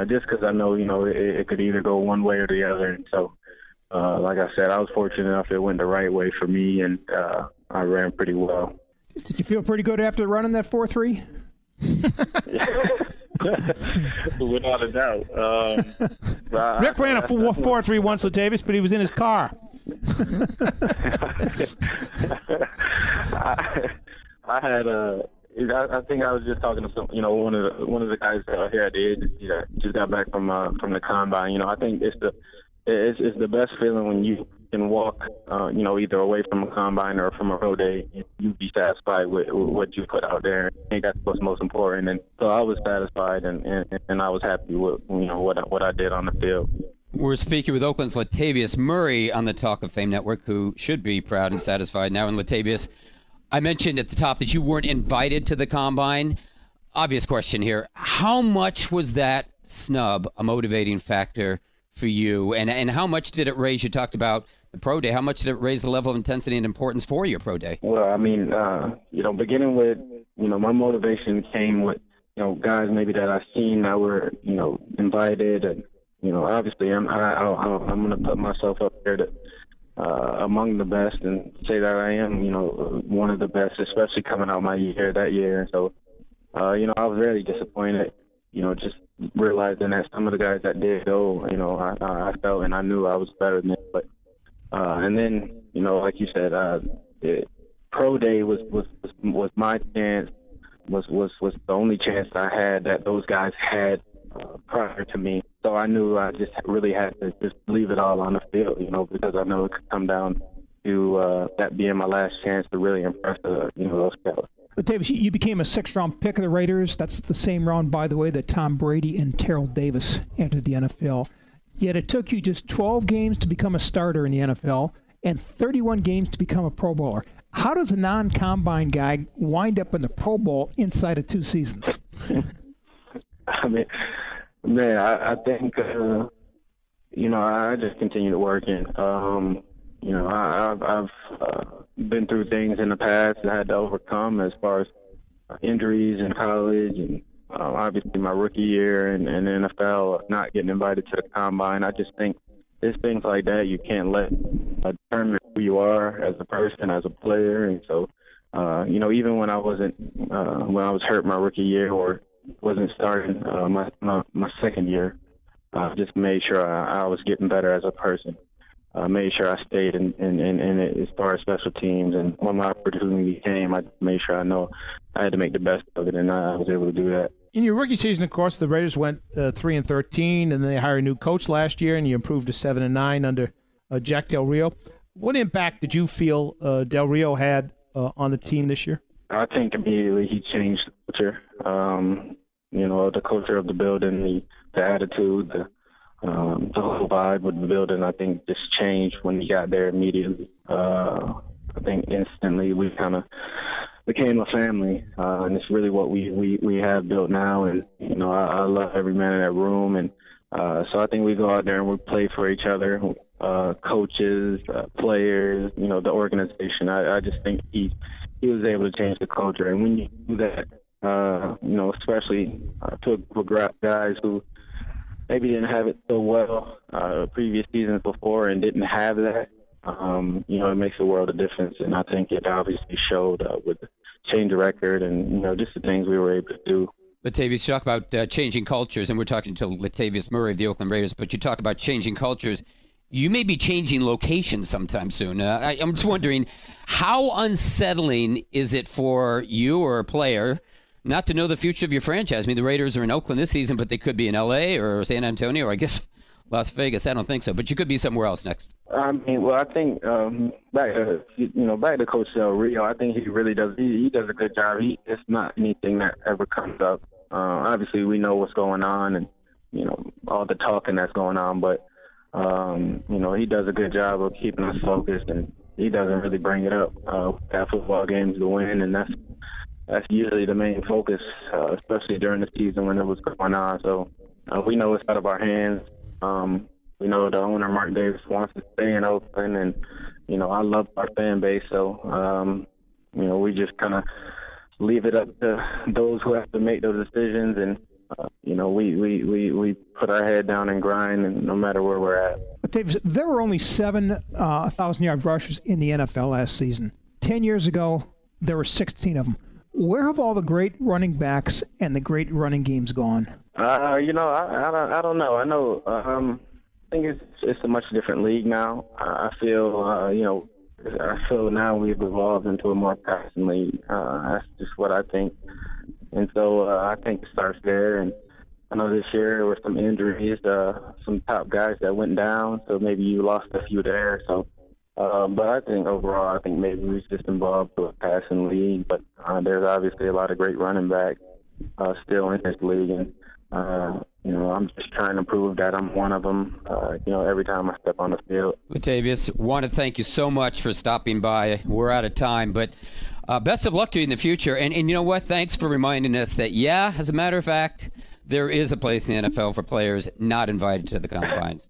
just because I know, it could either go one way or the other. And so, like I said, I was fortunate enough it went the right way for me, and I ran pretty well. Did you feel pretty good after running that 4.3? Without a doubt. Rick ran a 4.3 once, Latavius, but he was in his car. I think I was just talking to one of the guys here at the agency that just got back from the combine. I think it's the best feeling when you can walk, either away from a combine or from a pro day, and you'd be satisfied with what you put out there. I think that's what's most important. And so I was satisfied, and I was happy with what I did on the field. We're speaking with Oakland's Latavius Murray on the Talk of Fame Network, who should be proud and satisfied now. And Latavius, I mentioned at the top that you weren't invited to the combine. Obvious question here. How much was that snub a motivating factor for you? And how much did it raise? You talked about the pro day. How much did it raise the level of intensity and importance for your pro day? Well, beginning with, my motivation came with, guys maybe that I've seen that were, invited. And, obviously I'm going to put myself up there to, among the best and say that I am, one of the best, especially coming out my year that year. So, I was really disappointed, just realizing that some of the guys that did go, I felt and I knew I was better than them. But, and then, like you said, pro day was my chance, was the only chance I had that those guys had prior to me. So I knew I just really had to just leave it all on the field, because I know it could come down to that being my last chance to really impress those fellas. But Davis, you became a sixth-round pick of the Raiders. That's the same round, by the way, that Tom Brady and Terrell Davis entered the NFL. Yet it took you just 12 games to become a starter in the NFL and 31 games to become a Pro Bowler. How does a non-combine guy wind up in the Pro Bowl inside of two seasons? I mean... Man, I think, I just continue to work in. I've been through things in the past that I had to overcome as far as injuries in college and obviously my rookie year and NFL, not getting invited to the combine. I just think there's things like that you can't let determine who you are as a person, as a player. And so, even when I wasn't, when I was hurt my rookie year or wasn't starting my second year. Just made sure I was getting better as a person. Made sure I stayed in it as far as special teams. And when my opportunity came, I made sure I know I had to make the best of it, and I was able to do that. In your rookie season, of course, the Raiders went 3-13, and they hired a new coach last year, and you improved to 7-9 under Jack Del Rio. What impact did you feel Del Rio had on the team this year? I think immediately he changed the culture, the culture of the building, the attitude, the whole vibe of the building, I think just changed when he got there immediately. I think instantly we kind of became a family, and it's really what we have built now. And, I love every man in that room. And so I think we go out there and we play for each other, coaches, players, the organization. I just think he was able to change the culture. And when you do that, especially to a group of guys who maybe didn't have it so well previous seasons before and didn't have that, it makes a world of difference. And I think it obviously showed with the change of record and, just the things we were able to do. Latavius, you talk about changing cultures, and we're talking to Latavius Murray of the Oakland Raiders, but you talk about changing cultures. You may be changing locations sometime soon. I'm just wondering, how unsettling is it for you or a player not to know the future of your franchise? I mean, the Raiders are in Oakland this season, but they could be in L.A. or San Antonio or, I guess, Las Vegas. I don't think so, but you could be somewhere else next. I think back to Coach Del Rio, I think he really does. He does a good job. It's not anything that ever comes up. Obviously, we know what's going on and, all the talking that's going on, but he does a good job of keeping us focused, and he doesn't really bring it up. That football game's the win, and that's that's usually the main focus, especially during the season when it was going on. So we know it's out of our hands. We know the owner, Mark Davis, wants to stay in Oakland, and, you know, I love our fan base. So, you know, we just kind of leave it up to those who have to make those decisions. And, you know, we put our head down and grind, and no matter where we're at. Davis, there were only 7 1,000-yard rushers in the NFL last season. 10 years ago, there were 16 of them. Where have all the great running backs and the great running games gone? You know, I don't know. I know I think it's a much different league now. I feel now we've evolved into a more passing league. That's just what I think. And so I think it starts there. And I know this year with some injuries, some top guys that went down, so maybe you lost a few there. So, but I think overall, I think maybe we just involved with a passing league. But there's obviously a lot of great running backs still in this league. And, you know, I'm just trying to prove that I'm one of them, you know, every time I step on the field. Latavius, want to thank you so much for stopping by. We're out of time, but best of luck to you in the future. And you know what? Thanks for reminding us that, yeah, as a matter of fact, there is a place in the NFL for players not invited to the combines.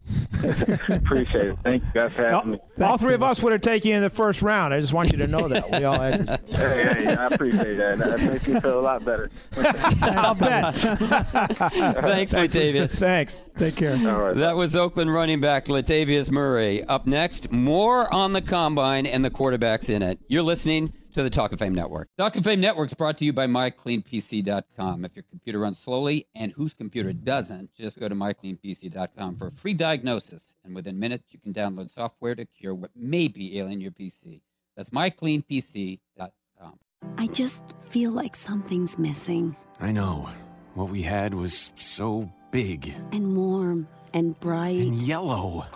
Appreciate it. Thank you guys for having me. All three of us would have taken you in the first round. I just want you to know that. We all had it. Hey, I appreciate that. That makes me feel a lot better. I'll bet. Thanks, Latavius. Thanks. Take care. All right. That was Oakland running back Latavius Murray. Up next, more on the combine and the quarterbacks in it. You're listening to the Talk of Fame Network. Talk of Fame Network is brought to you by MyCleanPC.com. If your computer runs slowly, and whose computer doesn't, just go to MyCleanPC.com for a free diagnosis. And within minutes, you can download software to cure what may be ailing your PC. That's MyCleanPC.com. I just feel like something's missing. I know. What we had was so big. And warm. And bright. And yellow.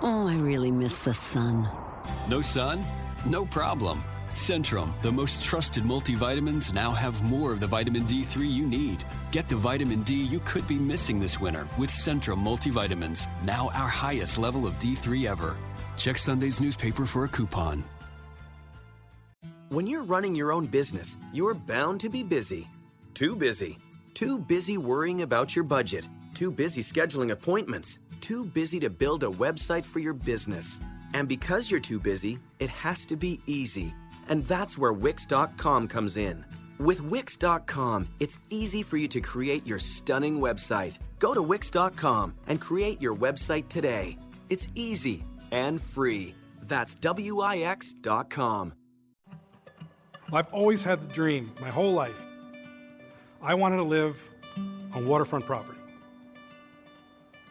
Oh, I really miss the sun. No sun? No problem. Centrum, the most trusted multivitamins, now have more of the vitamin D3 you need. Get the vitamin D you could be missing this winter with Centrum multivitamins, now our highest level of D3 ever. Check Sunday's newspaper for a coupon. When you're running your own business, you're bound to be busy. Too busy. Too busy worrying about your budget. Too busy scheduling appointments. Too busy to build a website for your business. And because you're too busy, it has to be easy. And that's where Wix.com comes in. With Wix.com, it's easy for you to create your stunning website. Go to Wix.com and create your website today. It's easy and free. That's Wix.com. I've always had the dream, my whole life. I wanted to live on waterfront property.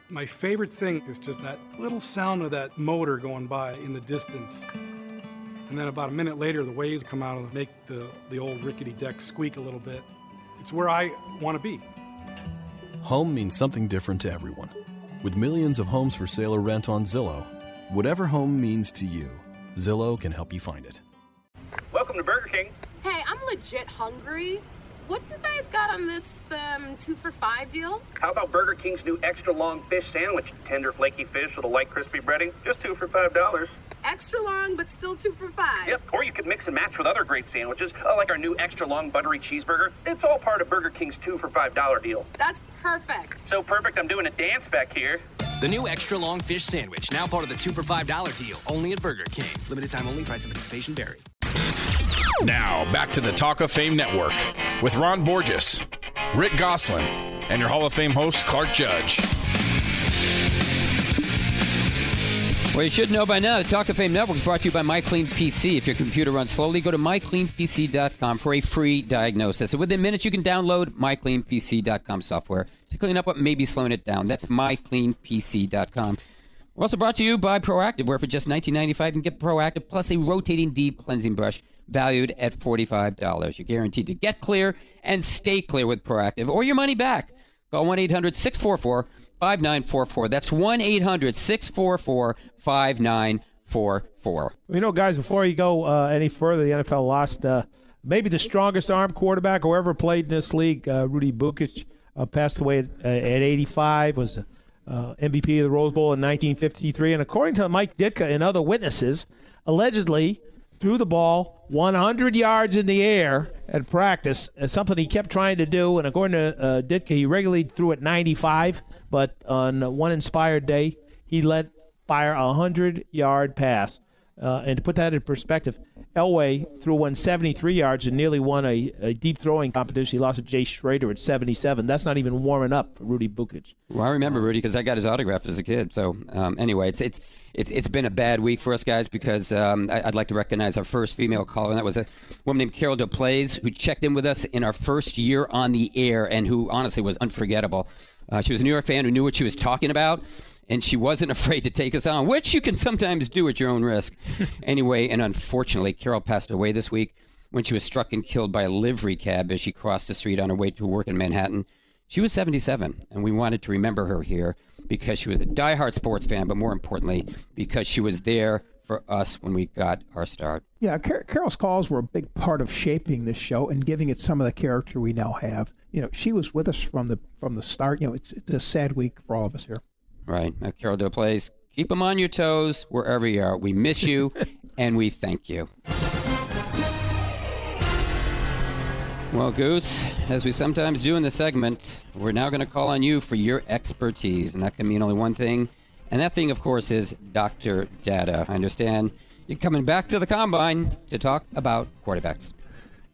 My favorite thing is just that little sound of that motor going by in the distance. And then about a minute later, the waves come out and make the old rickety deck squeak a little bit. It's where I want to be. Home means something different to everyone. With millions of homes for sale or rent on Zillow, whatever home means to you, Zillow can help you find it. Welcome to Burger King. Hey, I'm legit hungry. What you guys got on this 2 for $5 deal? How about Burger King's new extra long fish sandwich? Tender, flaky fish with a light, crispy breading. Just 2 for $5. Extra long, but still 2 for $5. Yep, or you could mix and match with other great sandwiches, like our new extra long buttery cheeseburger. It's all part of Burger King's 2 for $5 deal. That's perfect. So perfect, I'm doing a dance back here. The new extra long fish sandwich, now part of the 2 for $5 deal, only at Burger King. Limited time only, price and participation vary. Now, back to the Talk of Fame Network with Ron Borges, Rick Gosselin, and your Hall of Fame host, Clark Judge. Well, you should know by now, the Talk of Fame Network is brought to you by MyCleanPC. If your computer runs slowly, go to MyCleanPC.com for a free diagnosis. And within minutes, you can download MyCleanPC.com software to clean up what may be slowing it down. That's MyCleanPC.com. We're also brought to you by Proactive, where for just $19.95 you can get Proactive plus a rotating deep cleansing brush valued at $45. You're guaranteed to get clear and stay clear with Proactive or your money back. Call 1-800-644-5944. That's 1-800-644-5944. You know, guys, before you go any further, the NFL lost maybe the strongest arm quarterback who ever played in this league. Rudy Bukic passed away at 85, was MVP of the Rose Bowl in 1953. And according to Mike Ditka and other witnesses, allegedly threw the ball 100 yards in the air at practice, something he kept trying to do. And according to Ditka, he regularly threw at 95, but on one inspired day, he let fire a 100-yard pass. And to put that in perspective, Elway threw 173 yards and nearly won a deep throwing competition. He lost to Jay Schrader at 77. That's not even warming up for Rudy Bukic. Well, I remember Rudy because I got his autograph as a kid. So anyway, it's been a bad week for us guys because I'd like to recognize our first female caller, and that was a woman named Carol DePlays, who checked in with us in our first year on the air and who honestly was unforgettable. She was a New York fan who knew what she was talking about. And she wasn't afraid to take us on, which you can sometimes do at your own risk. Anyway, and unfortunately, Carol passed away this week when she was struck and killed by a livery cab as she crossed the street on her way to work in Manhattan. She was 77, and we wanted to remember her here because she was a diehard sports fan, but more importantly, because she was there for us when we got our start. Yeah, Carol's calls were a big part of shaping this show and giving it some of the character we now have. You know, she was with us from the start. You know, it's a sad week for all of us here. Right. Carol DePlays, keep them on your toes wherever you are. We miss you, and we thank you. Well, Goose, as we sometimes do in the segment, we're now going to call on you for your expertise, and that can mean only one thing, and that thing, of course, is Dr. Data. I understand you're coming back to the Combine to talk about quarterbacks.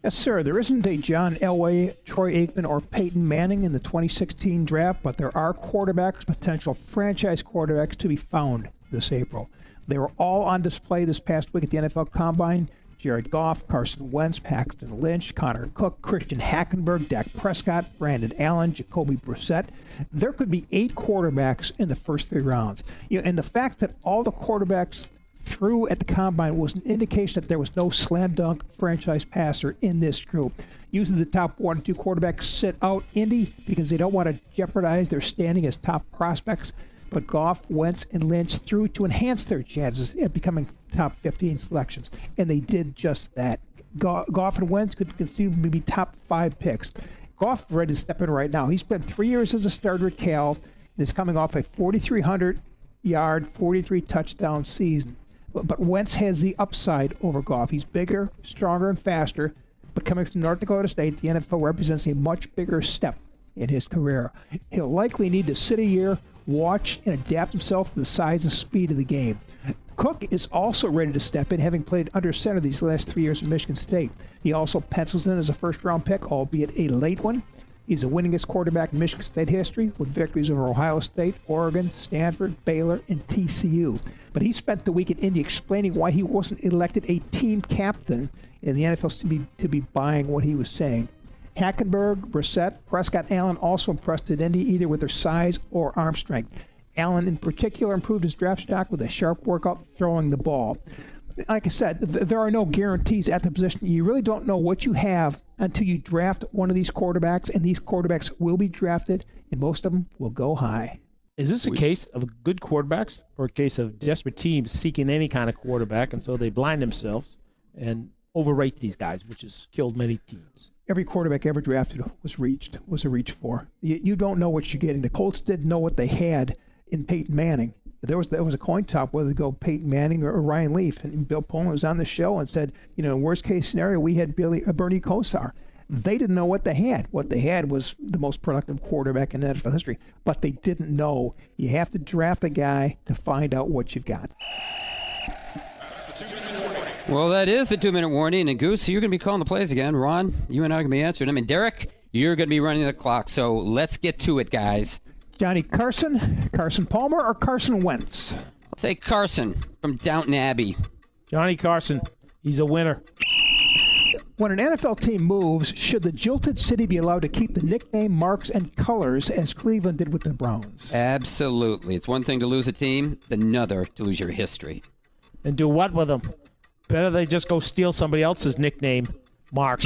Yes, sir. There isn't a John Elway, Troy Aikman, or Peyton Manning in the 2016 draft, but there are quarterbacks, potential franchise quarterbacks, to be found this April. They were all on display this past week at the NFL Combine. Jared Goff, Carson Wentz, Paxton Lynch, Connor Cook, Christian Hackenberg, Dak Prescott, Brandon Allen, Jacoby Brissett. There could be 8 quarterbacks in the first 3 rounds. You know, and the fact that all the quarterbacks through at the Combine was an indication that there was no slam dunk franchise passer in this group. Usually the top 1 or 2 quarterbacks sit out Indy because they don't want to jeopardize their standing as top prospects, but Goff, Wentz, and Lynch threw to enhance their chances at becoming top 15 selections, and they did just that. Goff and Wentz could conceivably be top 5 picks. Goff is ready to step in right now. He spent 3 years as a starter at Cal, and is coming off a 4,300-yard, 43-touchdown season. But Wentz has the upside over Goff. He's bigger, stronger, and faster. But coming from North Dakota State, the NFL represents a much bigger step in his career. He'll likely need to sit a year, watch, and adapt himself to the size and speed of the game. Cook is also ready to step in, having played under center these last 3 years at Michigan State. He also pencils in as a first-round pick, albeit a late one. He's the winningest quarterback in Michigan State history, with victories over Ohio State, Oregon, Stanford, Baylor, and TCU. But he spent the week in Indy explaining why he wasn't elected a team captain in the NFL to be buying what he was saying. Hackenberg, Brissett, Prescott, Allen also impressed at Indy either with their size or arm strength. Allen, in particular, improved his draft stock with a sharp workout throwing the ball. Like I said, there are no guarantees at the position. You really don't know what you have until you draft one of these quarterbacks, and these quarterbacks will be drafted, and most of them will go high. Is this a case of good quarterbacks or a case of desperate teams seeking any kind of quarterback, and so they blind themselves and overrate these guys, which has killed many teams? Every quarterback ever drafted was a reach for. You don't know what you're getting. The Colts didn't know what they had in Peyton Manning. There was a coin top whether to go Peyton Manning or Ryan Leaf, and Bill Polian was on the show and said, you know, worst case scenario, we had Bernie Kosar. They didn't know what they had. What they had was the most productive quarterback in NFL history, but they didn't know. You have to draft a guy to find out what you've got. Well, that is the 2-minute warning, and Goose, you're going to be calling the plays again. Ron, you and I are going to be answering them, and Derek, you're going to be running the clock, so let's get to it, guys. Johnny, Carson Palmer, or Carson Wentz? I'll say Carson from Downton Abbey. Johnny Carson. He's a winner. When an NFL team moves, should the jilted city be allowed to keep the nickname, marks, and colors as Cleveland did with the Browns? Absolutely. It's one thing to lose a team. It's another to lose your history. And do what with them? Better they just go steal somebody else's nickname, marks.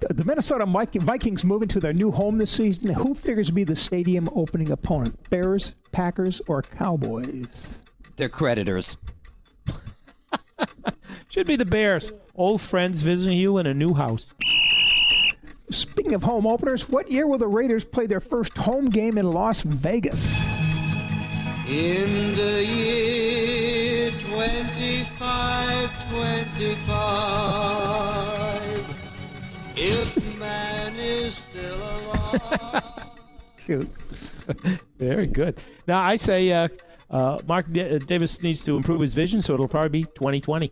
The Minnesota Vikings move into their new home this season. Who figures to be the stadium opening opponent? Bears, Packers, or Cowboys? They're creditors. Should be the Bears. Old friends visiting you in a new house. Speaking of home openers, what year will the Raiders play their first home game in Las Vegas? In the year 2525. Shoot. Very good. Now, I say Mark Davis needs to improve his vision, so it'll probably be 2020.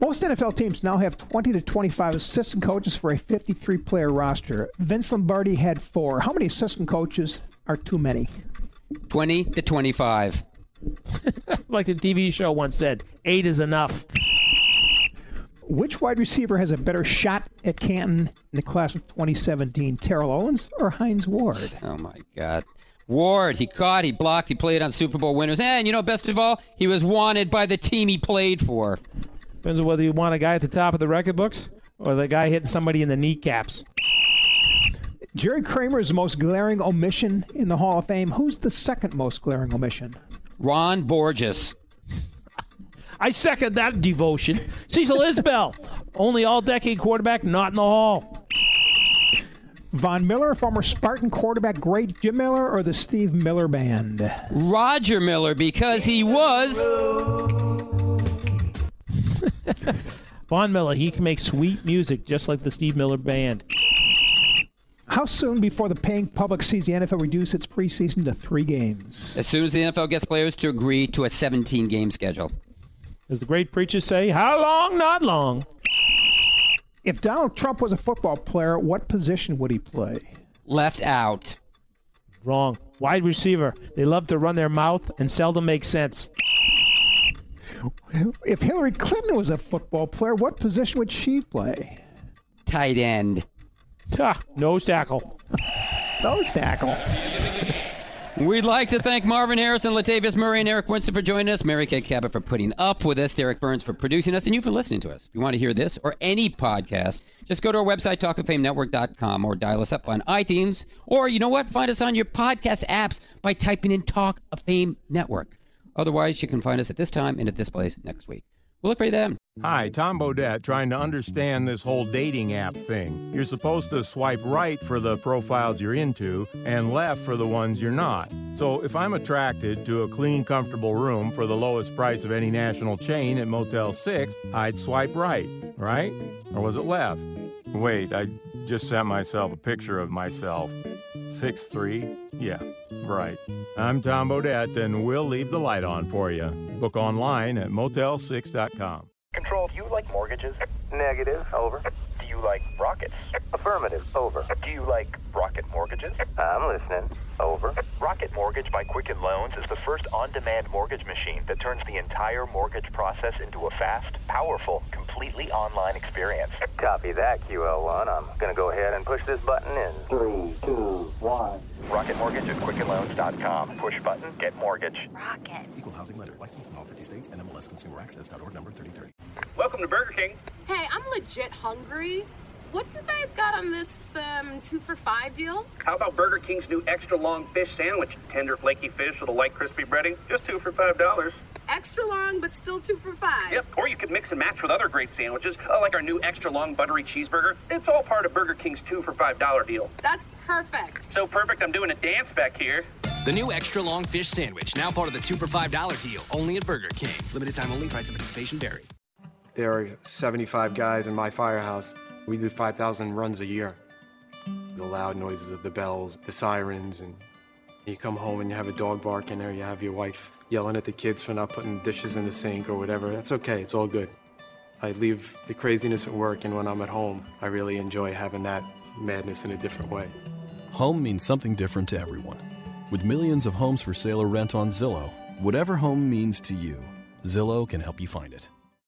Most NFL teams now have 20 to 25 assistant coaches for a 53-player roster. Vince Lombardi had 4. How many assistant coaches are too many? 20 to 25. Like the TV show once said, 8 is enough. Which wide receiver has a better shot at Canton in the class of 2017, Terrell Owens or Hines Ward? Oh, my God. Ward, he caught, he blocked, he played on Super Bowl winners. And, you know, best of all, he was wanted by the team he played for. Depends on whether you want a guy at the top of the record books or the guy hitting somebody in the kneecaps. Jerry Kramer's the most glaring omission in the Hall of Fame. Who's the second most glaring omission? Ron Borges. I second that devotion. Cecil Isbell, only all-decade quarterback, not in the Hall. Von Miller, former Spartan quarterback, great Jim Miller, or the Steve Miller Band? Roger Miller, because he was... Von Miller, he can make sweet music, just like the Steve Miller Band. How soon before the paying public sees the NFL reduce its preseason to 3 games? As soon as the NFL gets players to agree to a 17-game schedule. As the great preachers say, how long? Not long. If Donald Trump was a football player, what position would he play? Left out. Wrong. Wide receiver. They love to run their mouth and seldom make sense. If Hillary Clinton was a football player, what position would she play? Tight end. Nose tackle. Nose tackle. We'd like to thank Marvin Harrison, Latavius Murray, and Eric Winston for joining us, Mary Kay Cabot for putting up with us, Derek Burns for producing us, and you for listening to us. If you want to hear this or any podcast, just go to our website, talkoffamenetwork.com, or dial us up on iTunes, or you know what? Find us on your podcast apps by typing in Talk of Fame Network. Otherwise, you can find us at this time and at this place next week. We'll look for you then. Hi, Tom Bodette, trying to understand this whole dating app thing. You're supposed to swipe right for the profiles you're into and left for the ones you're not. So if I'm attracted to a clean, comfortable room for the lowest price of any national chain at Motel 6, I'd swipe right, right? Or was it left? Wait, I just sent myself a picture of myself. 6'3"? Yeah, right. I'm Tom Bodette, and we'll leave the light on for you. Book online at motel6.com. Control, do you like mortgages? Negative. Over. Do you like rockets? Affirmative. Over. Do you like rocket mortgages? I'm listening. Over. Rocket Mortgage by Quicken Loans is the first on-demand mortgage machine that turns the entire mortgage process into a fast, powerful, completely online experience. Copy that, QL1. I'm going to go ahead and push this button in 3, 2, 1. Rocket Mortgage at QuickenLoans.com. Push button, get mortgage. Rocket. Equal housing lender. Licensed in all 50 states. NMLS Consumer Access.org number 3030. Welcome to Burger King. Hey, I'm legit hungry. What you guys got on this 2 for $5 deal? How about Burger King's new extra long fish sandwich? Tender flaky fish with a light crispy breading, just 2 for $5. Extra long, but still 2 for $5. Yep, or you could mix and match with other great sandwiches, like our new extra long buttery cheeseburger. It's all part of Burger King's $2 for $5 deal. That's perfect. So perfect, I'm doing a dance back here. The new extra long fish sandwich, now part of the $2 for $5 deal, only at Burger King. Limited time only, price of participation vary. There are 75 guys in my firehouse. We did 5,000 runs a year. The loud noises of the bells, the sirens, and you come home and you have a dog barking, or you have your wife yelling at the kids for not putting dishes in the sink or whatever. That's okay, it's all good. I leave the craziness at work, and when I'm at home, I really enjoy having that madness in a different way. Home means something different to everyone. With millions of homes for sale or rent on Zillow, whatever home means to you, Zillow can help you find it.